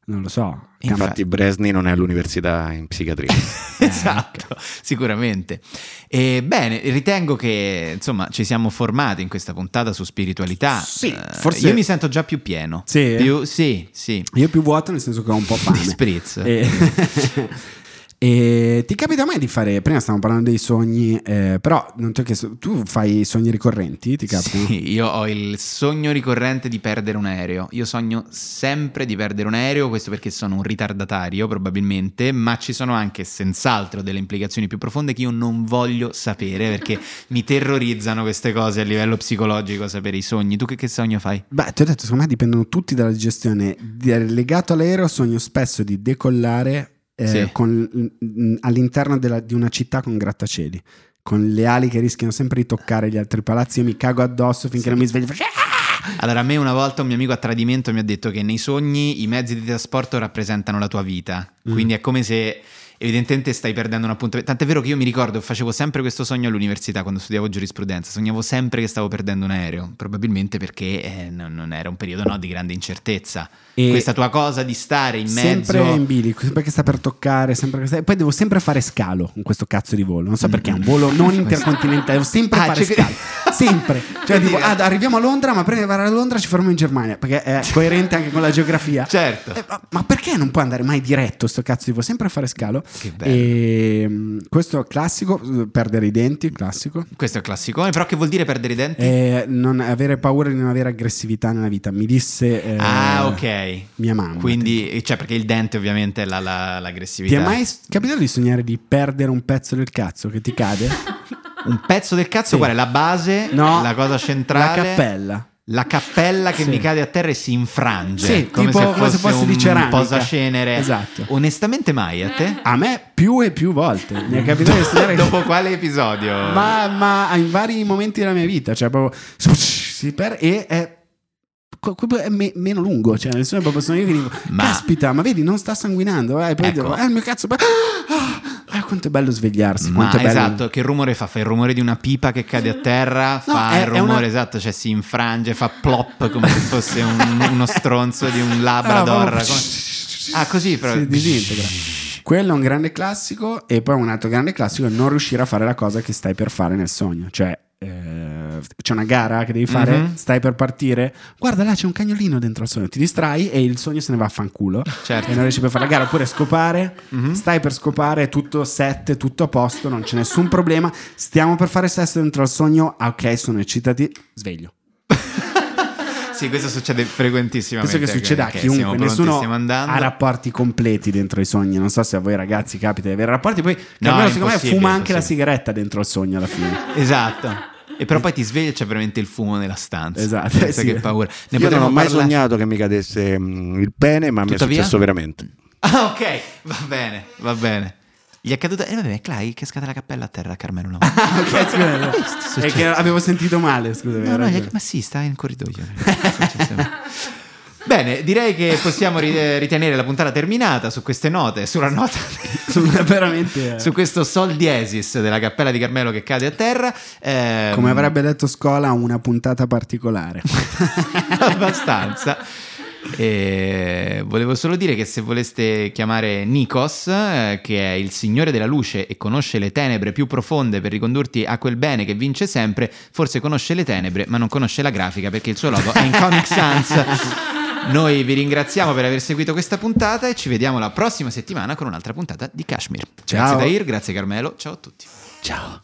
non lo so. Infatti Brezsny non è all'università in psichiatria. Esatto, sicuramente. E bene, ritengo che insomma ci siamo formati in questa puntata su spiritualità. Sì, uh, forse io mi sento già più pieno. Sì, più, sì, sì. Io più vuoto, nel senso che ho un po' fame. Spritz. E... E ti capita mai di fare, prima stavamo parlando dei sogni, eh, però non ti ho chiesto, tu fai sogni ricorrenti? Ti capita? Sì, io ho il sogno ricorrente di perdere un aereo. Io sogno sempre di perdere un aereo, questo perché sono un ritardatario probabilmente, ma ci sono anche senz'altro delle implicazioni più profonde che io non voglio sapere, perché mi terrorizzano queste cose a livello psicologico, sapere i sogni. Tu che, che sogno fai? Beh, ti ho detto, secondo me dipendono tutti dalla digestione. Legato all'aereo sogno spesso di decollare. Eh, sì. Con, all'interno della, di una città con grattacieli, con le ali che rischiano sempre di toccare gli altri palazzi. Io mi cago addosso finché sì. non mi sveglio. Allora, a me una volta un mio amico a tradimento mi ha detto che nei sogni i mezzi di trasporto rappresentano la tua vita, mm. quindi è come se evidentemente stai perdendo un appuntamento. Tant'è vero che io mi ricordo, facevo sempre questo sogno all'università quando studiavo giurisprudenza, sognavo sempre che stavo perdendo un aereo, probabilmente perché eh, non, non era un periodo no, di grande incertezza. E questa tua cosa di stare in mezzo, sempre in bilico, sempre che sta per toccare, sempre che sta... poi devo sempre fare scalo con questo cazzo di volo, non so perché è un volo non intercontinentale, devo sempre ah, fare cioè... scalo, sempre, cioè tipo ah, arriviamo a Londra, ma prima di arrivare a Londra ci fermiamo in Germania, perché è coerente anche con la geografia. Certo. Eh, ma, ma perché non può andare mai diretto sto cazzo di volo, sempre fare scalo? Che bello. E questo classico, perdere i denti, classico. Questo è classicone, però che vuol dire perdere i denti? Eh, non avere paura di non avere aggressività nella vita, mi disse eh, ah ok mia mamma. Quindi, cioè, perché il dente ovviamente è la, la, l'aggressività. Ti è mai capitato di sognare di perdere un pezzo del cazzo che ti cade? Un pezzo del cazzo? Sì. Qual è la base? No, la cosa centrale? La cappella. La cappella che sì. mi cade a terra e si infrange, sì, come, tipo, se come se fosse un di ceramica. Posacenere. Esatto. Onestamente mai a te? A me più e più volte mi è capitato di sognare. Dopo quale episodio? Ma, ma in vari momenti della mia vita, cioè proprio si per e è è me, meno lungo, cioè nessuno proprio sono io che dico ma... caspita, ma vedi non sta sanguinando, eh, poi ecco. devo, eh il mio cazzo ah, ah, quanto è bello svegliarsi, ma quanto è esatto bello... Che rumore fa? Fa il rumore di una pipa che cade a terra, no, fa è, il rumore una... esatto, cioè si infrange, fa plop come se fosse un, uno stronzo di un labrador, no, come... ah così però... si disintegra. Quello è un grande classico. E poi un altro grande classico è non riuscire a fare la cosa che stai per fare nel sogno, cioè eh, c'è una gara che devi fare, mm-hmm. stai per partire, guarda là c'è un cagnolino dentro al sogno, ti distrai e il sogno se ne va a fanculo, certo. E non riesci più a fare la gara. Oppure scopare, mm-hmm. stai per scopare, tutto set, tutto a posto, non c'è nessun problema, stiamo per fare sesso dentro al sogno, ah, ok sono eccitati, sveglio. Sì, questo succede frequentissimamente. Penso che succeda a chiunque, nessuno ha rapporti completi dentro i sogni. Non so se a voi ragazzi capita di avere rapporti. Poi no, almeno secondo me fuma anche la sigaretta dentro il sogno alla fine. Esatto. E però poi ti svegli e c'è veramente il fumo nella stanza. Esatto. Pensa eh, sì. Che paura. Ne Io non ho mai parlare... sognato che mi cadesse il pene, ma tuttavia? Mi è successo veramente. Ah ok, va bene, va bene. Gli è caduta. E eh, vabbè, Clay, che è scata la cappella a terra a Carmelo una volta. Ah, ok, scusa. È che avevo sentito male, scusami. No, no, ma sì, sta in corridoio. Bene, direi che possiamo ritenere la puntata terminata su queste note, sulla nota veramente su questo sol diesis della cappella di Carmelo che cade a terra. Eh, Come avrebbe detto Scola, una puntata particolare. Abbastanza. E volevo solo dire che se voleste chiamare Nikos, eh, che è il signore della luce e conosce le tenebre più profonde per ricondurti a quel bene che vince sempre, forse conosce le tenebre ma non conosce la grafica perché il suo logo è in Comic Sans. Noi vi ringraziamo per aver seguito questa puntata e ci vediamo la prossima settimana con un'altra puntata di Kashmir. Ciao. Grazie Dair, grazie Carmelo, ciao a tutti. Ciao.